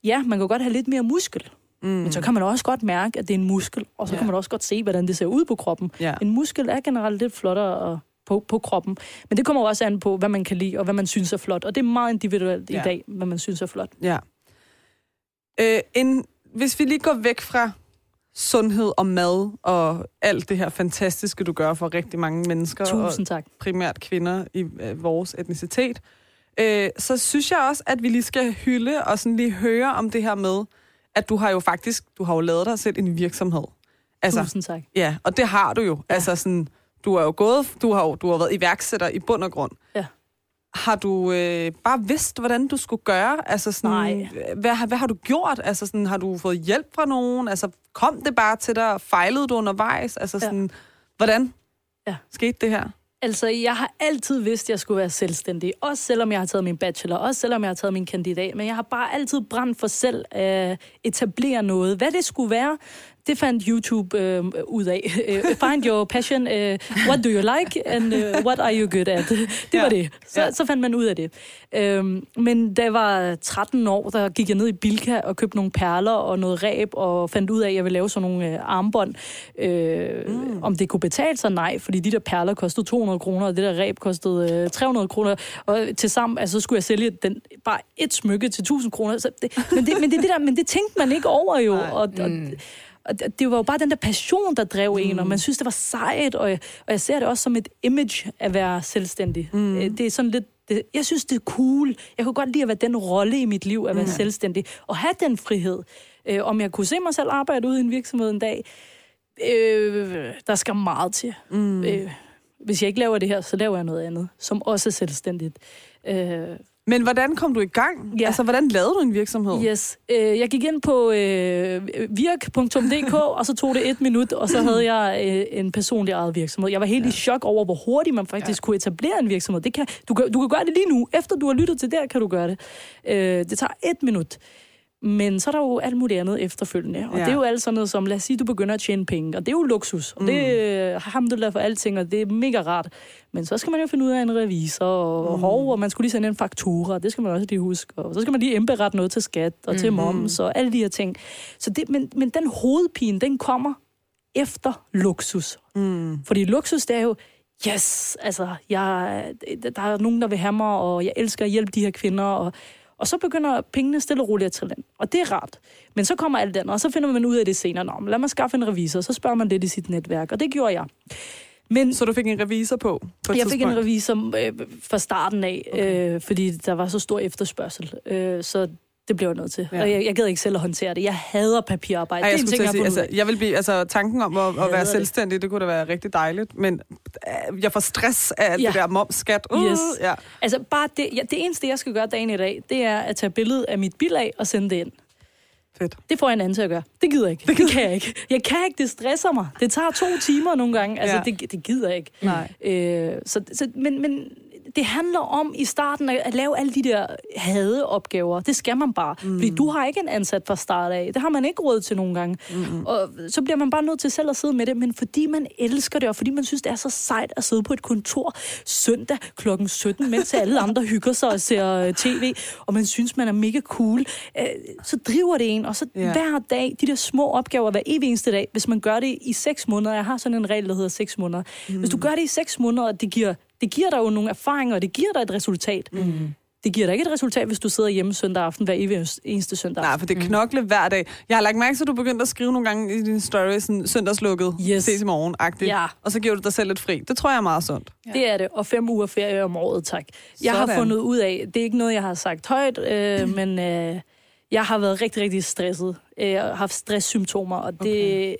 ja, man kan godt have lidt mere muskel. Mm. Men så kan man også godt mærke, at det er en muskel, og så yeah. kan man også godt se, hvordan det ser ud på kroppen. Yeah. En muskel er generelt lidt flottere på, på kroppen, men det kommer også an på, hvad man kan lide, og hvad man synes er flot. Og det er meget individuelt yeah. i dag, hvad man synes er flot. Yeah. Øh, en, hvis vi lige går væk fra sundhed og mad, og alt det her fantastiske, du gør for rigtig mange mennesker, Tusind tak. og primært kvinder i øh, vores etnicitet, øh, så synes jeg også, at vi lige skal hylde og sådan lige høre om det her med, at du har jo faktisk, du har jo lavet dig selv en virksomhed. Altså, Tusind tak. Ja, og det har du jo. Ja. Altså sådan, du er jo gået, du har jo, du har været iværksætter i bund og grund. Ja. Har du øh, bare vidst, hvordan du skulle gøre? Altså sådan, Nej. Hvad, hvad har du gjort? Altså sådan, har du fået hjælp fra nogen? Altså, kom det bare til dig? Fejlede du undervejs? Altså sådan, ja. hvordan ja. skete det her? Altså, jeg har altid vidst, at jeg skulle være selvstændig. Også selvom jeg har taget min bachelor, også selvom jeg har taget min kandidat. Men jeg har bare altid brændt for selv at øh, etablere noget. Hvad det skulle være, det fandt YouTube øh, ud af. Find your passion. Øh, what do you like? And øh, what are you good at? Det var det. Så, ja. så fandt man ud af det. Øhm, men da jeg var tretten år, der gik jeg ned i Bilka og købte nogle perler og noget ræb, og fandt ud af, at jeg ville lave sådan nogle øh, armbånd. Øh, mm. Om det kunne betale sig? Nej, fordi de der perler kostede to hundrede kroner, og det der ræb kostede øh, tre hundrede kroner. Og tilsammen, altså, så skulle jeg sælge den, bare et smykke til tusind kroner. Så det, men, det, men, det, det der, men det tænkte man ikke over jo. Nej. Og, og, mm. Det var jo bare den der passion, der drev en, mm. og man synes, det var sejt, og jeg, og jeg ser det også som et image at være selvstændig. Mm. Det er sådan lidt det, jeg synes, det er cool. Jeg kunne godt lide at være den rolle i mit liv, at være mm. selvstændig. Og have den frihed. Øh, om jeg kunne se mig selv arbejde ude i en virksomhed en dag, øh, der skal meget til. Mm. Øh, hvis jeg ikke laver det her, så laver jeg noget andet, som også er selvstændigt. Øh, Men hvordan kom du i gang? Ja. Altså, hvordan lavede du en virksomhed? Yes. Øh, jeg gik ind på øh, virk punktum d k, og så tog det et minut, og så havde jeg øh, en personlig eget virksomhed. Jeg var helt ja. i chok over, hvor hurtigt man faktisk ja. kunne etablere en virksomhed. Det kan, du, du kan gøre det lige nu. Efter du har lyttet til der, kan du gøre det. Øh, det tager et minut. Men så er der jo alt muligt andet efterfølgende. Og ja. det er jo alt sådan noget som, lad os sige, du begynder at tjene penge. Og det er jo luksus. Og mm. det er hamdulillah for alting, og det er mega rart. Men så skal man jo finde ud af en revisor, og, mm. hov, og man skulle lige sende en faktura. Det skal man også lige huske. Og så skal man lige indberette noget til skat og mm. til moms og alle de her ting. Så det, men, men den hovedpine, den kommer efter luksus. Mm. Fordi luksus, det er jo... Yes! Altså, jeg, der er nogen, der vil have mig, og jeg elsker at hjælpe de her kvinder, og... Og så begynder pengene stille og roligt at trille ind. Og det er rart. Men så kommer alt det andet, og så finder man ud af det senere. Nå, lad mig skaffe en revisor, så spørger man lidt i sit netværk. Og det gjorde jeg. Men, så du fik en revisor på? på et jeg tidspunkt. fik en revisor øh, fra starten af, okay. øh, fordi der var så stor efterspørgsel. Øh, så det blev jeg nødt til. Ja. Og jeg, jeg gad ikke selv at håndtere det. Jeg hader papirarbejde. Ej, jeg det er en ting, jeg, sige, altså, jeg vil blive, altså, tanken om at, at være det. selvstændig, det kunne da være rigtig dejligt. Men øh, jeg får stress af alt ja. det der momsskat. Uh, yes. ja. Altså bare det, ja, det eneste, jeg skal gøre dagen i dag, det er at tage billedet af mit bilag og sende det ind. Fedt. Det får jeg en anden til at gøre. Det gider jeg ikke. Det, det kan jeg ikke. Jeg kan ikke, det stresser mig. Det tager to timer nogle gange. Altså ja. det, det gider jeg ikke. Nej. Øh, så, så, men... men det handler om i starten at lave alle de der hadeopgaver. Det skal man bare. Mm. Fordi du har ikke en ansat fra start af. Det har man ikke råd til nogle gange. Mm. Og så bliver man bare nødt til selv at sidde med det. Men fordi man elsker det, og fordi man synes, det er så sejt at sidde på et kontor søndag klokken sytten, mens alle andre hygger sig og ser tv, og man synes, man er mega cool, så driver det en. Og så yeah. hver dag, de der små opgaver, hver evig eneste dag, hvis man gør det i seks måneder. Jeg har sådan en regel, der hedder seks måneder. Mm. Hvis du gør det i seks måneder, det giver... Det giver dig jo nogle erfaringer, og det giver dig et resultat. Mm. Det giver dig ikke et resultat, hvis du sidder hjemme søndag aften hver evig eneste søndag aften. Nej, for det knokle mm. hver dag. Jeg har lagt mærke til, at du begyndte at skrive nogle gange i din story, sådan søndagslukket, yes. ses i morgen-agtigt. Ja. Og så giver du dig selv lidt fri. Det tror jeg er meget sundt. Ja. Det er det, og fem uger ferie om året, tak. Jeg sådan. har fundet ud af, det er ikke noget, jeg har sagt højt, øh, men øh, jeg har været rigtig, rigtig stresset. Jeg har haft stresssymptomer, og det... Okay.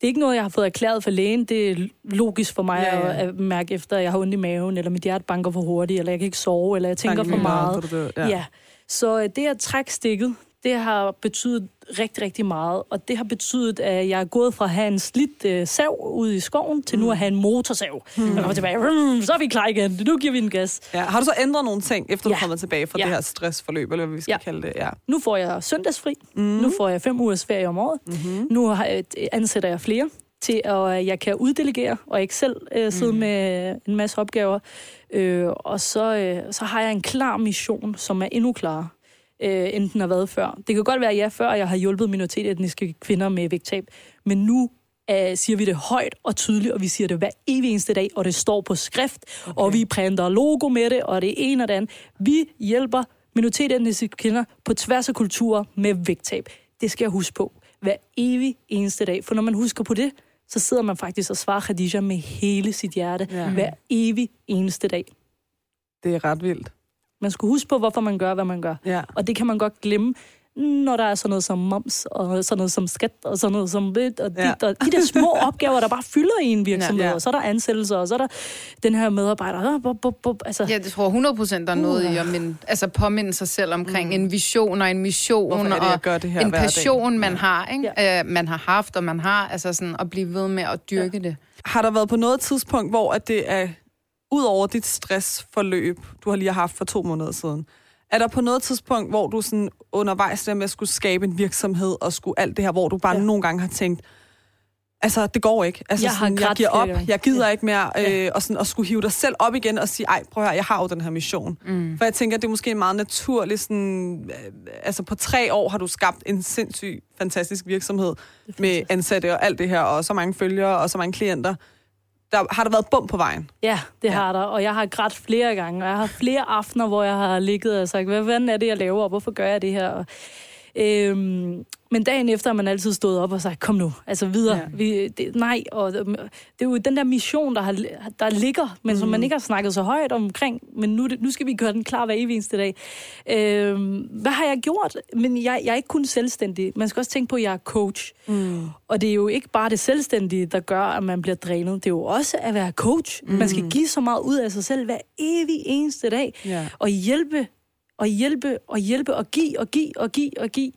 Det er ikke noget, jeg har fået erklæret for lægen. Det er logisk for mig ja, ja. at mærke efter, at jeg har ondt i maven, eller mit hjerte banker for hurtigt, eller jeg kan ikke sove, eller jeg tænker for meget. meget. Ja. Ja. Så det at trække stikket, det har betydet rigtig, rigtig meget. Og det har betydet, at jeg er gået fra at have en slidt øh, sav ude i skoven, til mm. nu at have en motorsav. Mm. Jeg kommer tilbage, så er vi klar igen. Nu giver vi en gas. Ja. Har du så ændret nogle ting, efter ja. du kommer tilbage fra ja. det her stressforløb, eller hvad vi skal ja. kalde det? Ja. Nu får jeg søndagsfri. Mm. Nu får jeg fem ugers ferie om året. Mm-hmm. Nu har, ansætter jeg flere til, at jeg kan uddelegere, og ikke selv øh, sidde mm. med en masse opgaver. Øh, og så, øh, så har jeg en klar mission, som er endnu klarere. Øh, end den har været før. Det kan godt være, at jeg før, jeg har hjulpet minoritetsetniske kvinder med vægttab, men nu øh, siger vi det højt og tydeligt, og vi siger det hver evig eneste dag, og det står på skrift, okay. og vi printer logo med det, og det er en og det andet. Vi hjælper minoritetsetniske kvinder på tværs af kulturer med vægttab. Det skal jeg huske på hver evig eneste dag, for når man husker på det, så sidder man faktisk og svarer Khadija med hele sit hjerte ja. hver evig eneste dag. Det er ret vildt. Man skal huske på, hvorfor man gør, hvad man gør. Ja. Og det kan man godt glemme, når der er sådan noget som moms, og sådan noget som skat, og sådan noget som bit, og, ja. dit, og de der små opgaver, der bare fylder i en virksomhed, ja, ja. og så er der ansættelser, og så er der den her medarbejder. Bup, bup, bup, altså. Ja, det tror hundrede procent der er noget uh. i at mind, altså påminde sig selv omkring mm. en vision og en mission, det, og en passion, man ja. har, ikke? Ja. Øh, man har haft, og man har, altså sådan at blive ved med at dyrke ja. det. Har der været på noget tidspunkt, hvor at det er... Udover dit stressforløb, du har lige haft for to måneder siden, er der på noget tidspunkt, hvor du sådan undervejs der med at skulle skabe en virksomhed og skulle alt det her, hvor du bare ja. nogle gange har tænkt, altså det går ikke, altså jeg, sådan, jeg giver op, jeg gider ja. ikke mere, øh, og sådan og skulle hive dig selv op igen og sige, ej prøv at høre, jeg har jo den her mission. Mm. For jeg tænker, det er måske meget naturligt, sådan, øh, altså på tre år har du skabt en sindssyg, fantastisk virksomhed med ansatte og alt det her, og så mange følgere og så mange klienter. Der, har der været bump på vejen? Ja, det ja. har der, og jeg har grædt flere gange, og jeg har flere aftener, hvor jeg har ligget og sagt, hvad fanden er det, jeg laver, og hvorfor gør jeg det her? Og Øhm, men dagen efter har man altid stået op og sagt, kom nu, altså videre. Ja. Vi, det, nej, og det er jo den der mission, der, har, der ligger, men mm. som man ikke har snakket så højt omkring. Men nu, nu skal vi gøre den klar hver evig eneste dag. Øhm, hvad har jeg gjort? Men jeg, jeg er ikke kun selvstændig. Man skal også tænke på, at jeg er coach. Mm. Og det er jo ikke bare det selvstændige, der gør, at man bliver drænet. Det er jo også at være coach. Mm. Man skal give så meget ud af sig selv hver evig eneste dag. Yeah. Og hjælpe og hjælpe og hjælpe og give og give og give og give.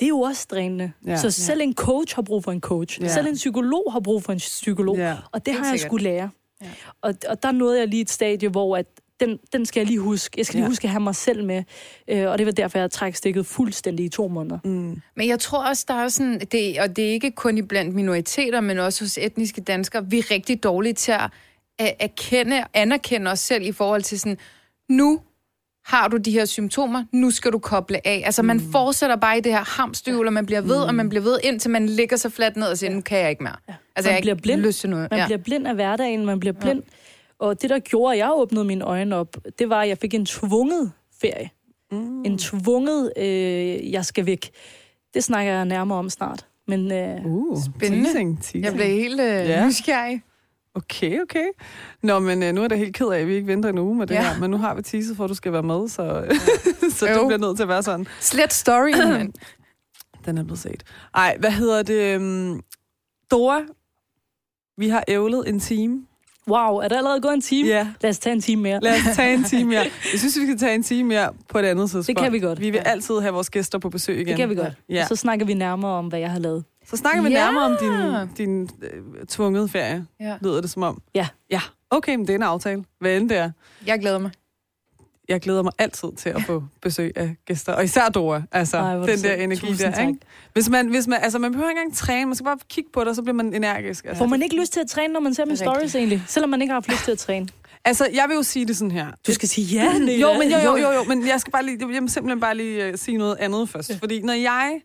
Det er jo også drænende. Yeah. Så selv yeah. en coach har brug for en coach. Yeah. Selv en psykolog har brug for en psykolog. Yeah. Og det har jeg skulle lære. Yeah. Og, og der nåede jeg lige et stadie, hvor at den, den skal jeg lige huske. Jeg skal lige yeah. huske at have mig selv med. Øh, og det var derfor, jeg trak stikket fuldstændig i to måneder. Mm. Men jeg tror også, der er sådan, det, og det er ikke kun iblandt minoriteter, men også hos etniske danskere, vi er rigtig dårlige til at erkende, anerkende os selv i forhold til sådan, nu har du de her symptomer, nu skal du koble af. Altså, man mm. fortsætter bare i det her hamsterhjul, og man bliver ved, mm. og man bliver ved, indtil man ligger så fladt ned og siger, nu kan jeg ikke mere. Ja. Altså, man jeg bliver ikke blind. Lyst til noget. Man ja. bliver blind af hverdagen, man bliver blind. Ja. Og det, der gjorde, at jeg åbnede mine øjne op, det var, at jeg fik en tvunget ferie. Mm. En tvunget, øh, jeg skal væk. Det snakker jeg nærmere om snart. Men øh, uh, spændende. Teasing, teasing. Jeg blev helt øh, yeah. nysgerrig. Okay, okay. Nå, men nu er det helt ked af, at vi ikke venter en uge med det ja. her, men nu har vi teaset for, at du skal være med, så, så det bliver nødt til at være sådan. Slet storyen. Den er blevet set. Ej, hvad hedder det? Doaa, vi har ævlet en time. Wow, er der allerede gået en time? Ja. Lad os tage en time mere. Lad os tage en time mere. Jeg synes, vi skal tage en time mere på et andet tidspunkt. Det kan vi godt. Vi vil altid have vores gæster på besøg igen. Det kan vi godt. Ja. Så snakker vi nærmere om, hvad jeg har lavet. Så snakker vi ja. nærmere om din, din øh, tvunget ferie, ja. lyder det som om. Ja. Ja, okay, men det er en aftale. Hvad end det er. Jeg glæder mig. Jeg glæder mig altid til at få besøg af gæster. Og især Doaa, altså. Ej, den der energi Tusind der, tak. ikke? Hvis man, hvis man, altså man behøver ikke engang træne, man skal bare kigge på det, og så bliver man energisk. Altså. Får man ikke lyst til at træne, når man ser mine stories egentlig? Selvom man ikke har haft lyst til at træne. Altså, jeg vil jo sige det sådan her. Du skal sige ja, Neda. Jo, men jo, jo, jo, jo, men jeg skal bare lige, jeg vil simpelthen bare lige uh, sige noget andet først. Ja. Fordi når jeg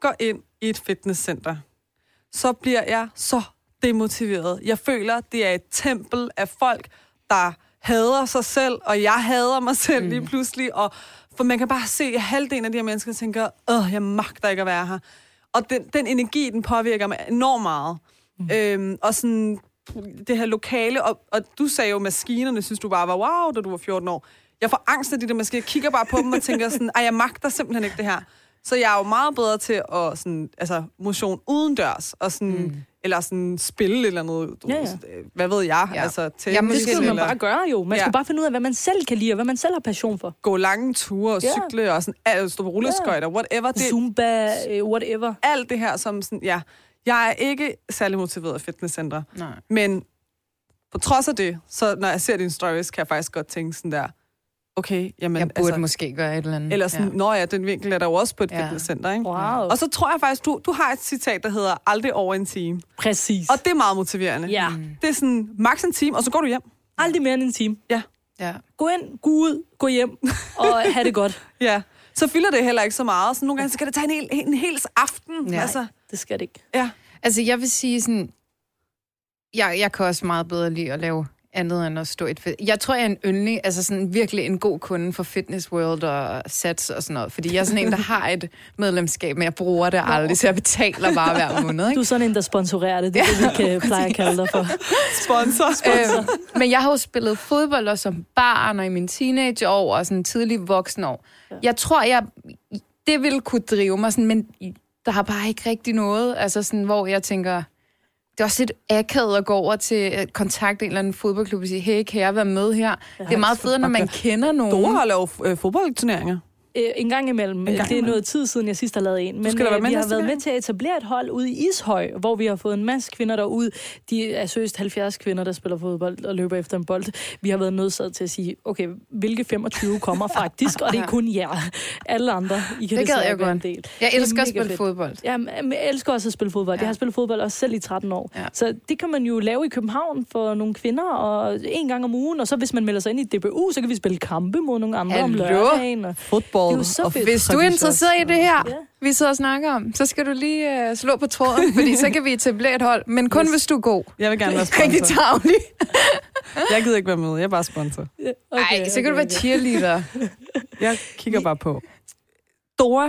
går ind i et fitnesscenter, så bliver jeg så demotiveret. Jeg føler, det er et tempel af folk, der hader sig selv, og jeg hader mig selv mm. lige pludselig. Og, for man kan bare se, at halvdelen af de her mennesker tænker, åh, jeg magter ikke at være her. Og den, den energi, den påvirker mig enormt meget. Mm. Øhm, og sådan det her lokale, og, og du sagde jo, maskinerne synes du bare var wow, da du var fjorten år. Jeg får angst af de der maskiner. Jeg kigger bare på dem og tænker sådan, ej, jeg magter simpelthen ikke det her. Så jeg er jo meget bedre til at sådan, altså, motion udendørs, og sådan, mm. eller sådan, spille et eller andet, du, ja, ja. hvad ved jeg, ja. altså tennis. Jamen, det skal man eller... bare gøre jo. Man ja. skal bare finde ud af, hvad man selv kan lide, og hvad man selv har passion for. Gå lange ture og ja. cykle, og sådan, stå på rulleskøjter, whatever. Det, Zumba, whatever. Alt det her, som sådan, ja. Jeg er ikke særlig motiveret af fitnesscentre. Men på trods af det, så når jeg ser dine stories, kan jeg faktisk godt tænke sådan der, okay, jamen, jeg burde altså, måske gøre et eller andet. Eller sådan, ja. nå ja, den vinkel er der jo også på et ja. fitnesscenter, ikke? Wow. Og så tror jeg faktisk, du, du har et citat, der hedder, aldrig over en time. Præcis. Og det er meget motiverende. Ja. Mm. Det er sådan, maks en time, og så går du hjem. Aldrig mere end en time. Ja. ja. Gå ind, gå ud, gå hjem, og have det godt. ja. Så fylder det heller ikke så meget. Så nogle gange skal det tage en hel, en hel aften. Nej, altså. det skal det ikke. Ja. Altså, jeg vil sige sådan, jeg, jeg kan også meget bedre lide at lave andet end at stå et fed. Jeg tror, jeg er en yndling, altså sådan virkelig en god kunde for Fitness World og Sats og sådan noget, fordi jeg er sådan en, der har et medlemskab, men jeg bruger det aldrig, så jeg betaler bare hver måned. Ikke? Du er sådan en, der sponsorerer det, det er det, vi kan pleje at kalde dig for. Sponsor. Sponsor. Øh, men jeg har jo spillet fodbold og som barn og i mine teenageår og sådan tidlig voksenår. Jeg tror, jeg det ville kunne drive mig, sådan, men der har bare ikke rigtig noget, altså sådan, hvor jeg tænker, det er også lidt akavet at gå over til at kontakte en eller anden fodboldklub og sige, hey, kan jeg være med her? Det er meget fedt, når man kender nogen. Doaa har lavet fodboldturneringer. En gang imellem. En gang det er imellem. noget tid siden, jeg sidst har lavet en. Men vi har næste, været med til at etablere et hold ude i Ishøj, hvor vi har fået en masse kvinder derud. De er seriøst halvfjerds kvinder, der spiller fodbold og løber efter en bold. Vi har været nødsaget til at sige, okay, hvilke femogtyve kommer faktisk? Og det er kun jer. Alle andre. I kan det gad jeg godt. En del. Jeg elsker at spille fedt. fodbold. Jamen, jeg elsker også at spille fodbold. Ja. Jeg har spillet fodbold også selv i tretten år. Ja. Så det kan man jo lave i København for nogle kvinder og en gang om ugen. Og så hvis man melder sig ind i D B U, så kan vi spille kampe mod nogle andre. Hallo. Om lørdagen. Og og hvis du er interesseret i det her, ja. vi sidder og snakker om, så skal du lige uh, slå på tråden, fordi så kan vi etablere et hold. Men kun yes. hvis du er god. Jeg vil gerne være sponsor. Rigtig tavlig. Jeg gider ikke være med, jeg er bare sponsor. Nej, okay, okay, så kan okay, du være cheerleader. Jeg kigger bare på. Doaa,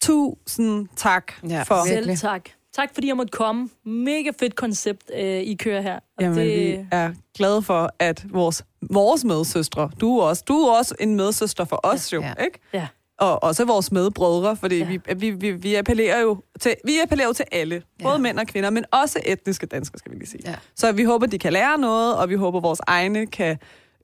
Tusind tak ja, for... Selv tak. Tak, fordi jeg måtte komme. Mega fedt koncept, øh, I kører her. Og jamen, det... vi er glade for, at vores, vores medsøstre, du er også, du er også en medsøster for os ja, jo, ja. ikke? Ja. Og også vores medbrødre, fordi ja. vi, vi, vi, vi appellerer jo til, vi appellerer jo til alle, både ja. mænd og kvinder, men også etniske danskere, skal vi lige sige. Ja. Så vi håber, de kan lære noget, og vi håber, vores egne kan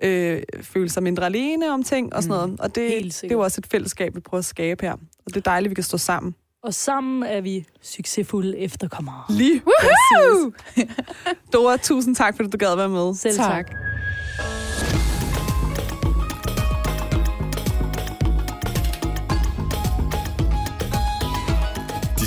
øh, føle sig mindre alene om ting og sådan mm. noget. Og det, det er jo også et fællesskab, vi prøver at skabe her. Og det er dejligt, at vi kan stå sammen. Og sammen er vi succesfulde efterkommere. Lige præcis. Doaa, tusind tak, fordi du gad være med. Selv tak. tak. De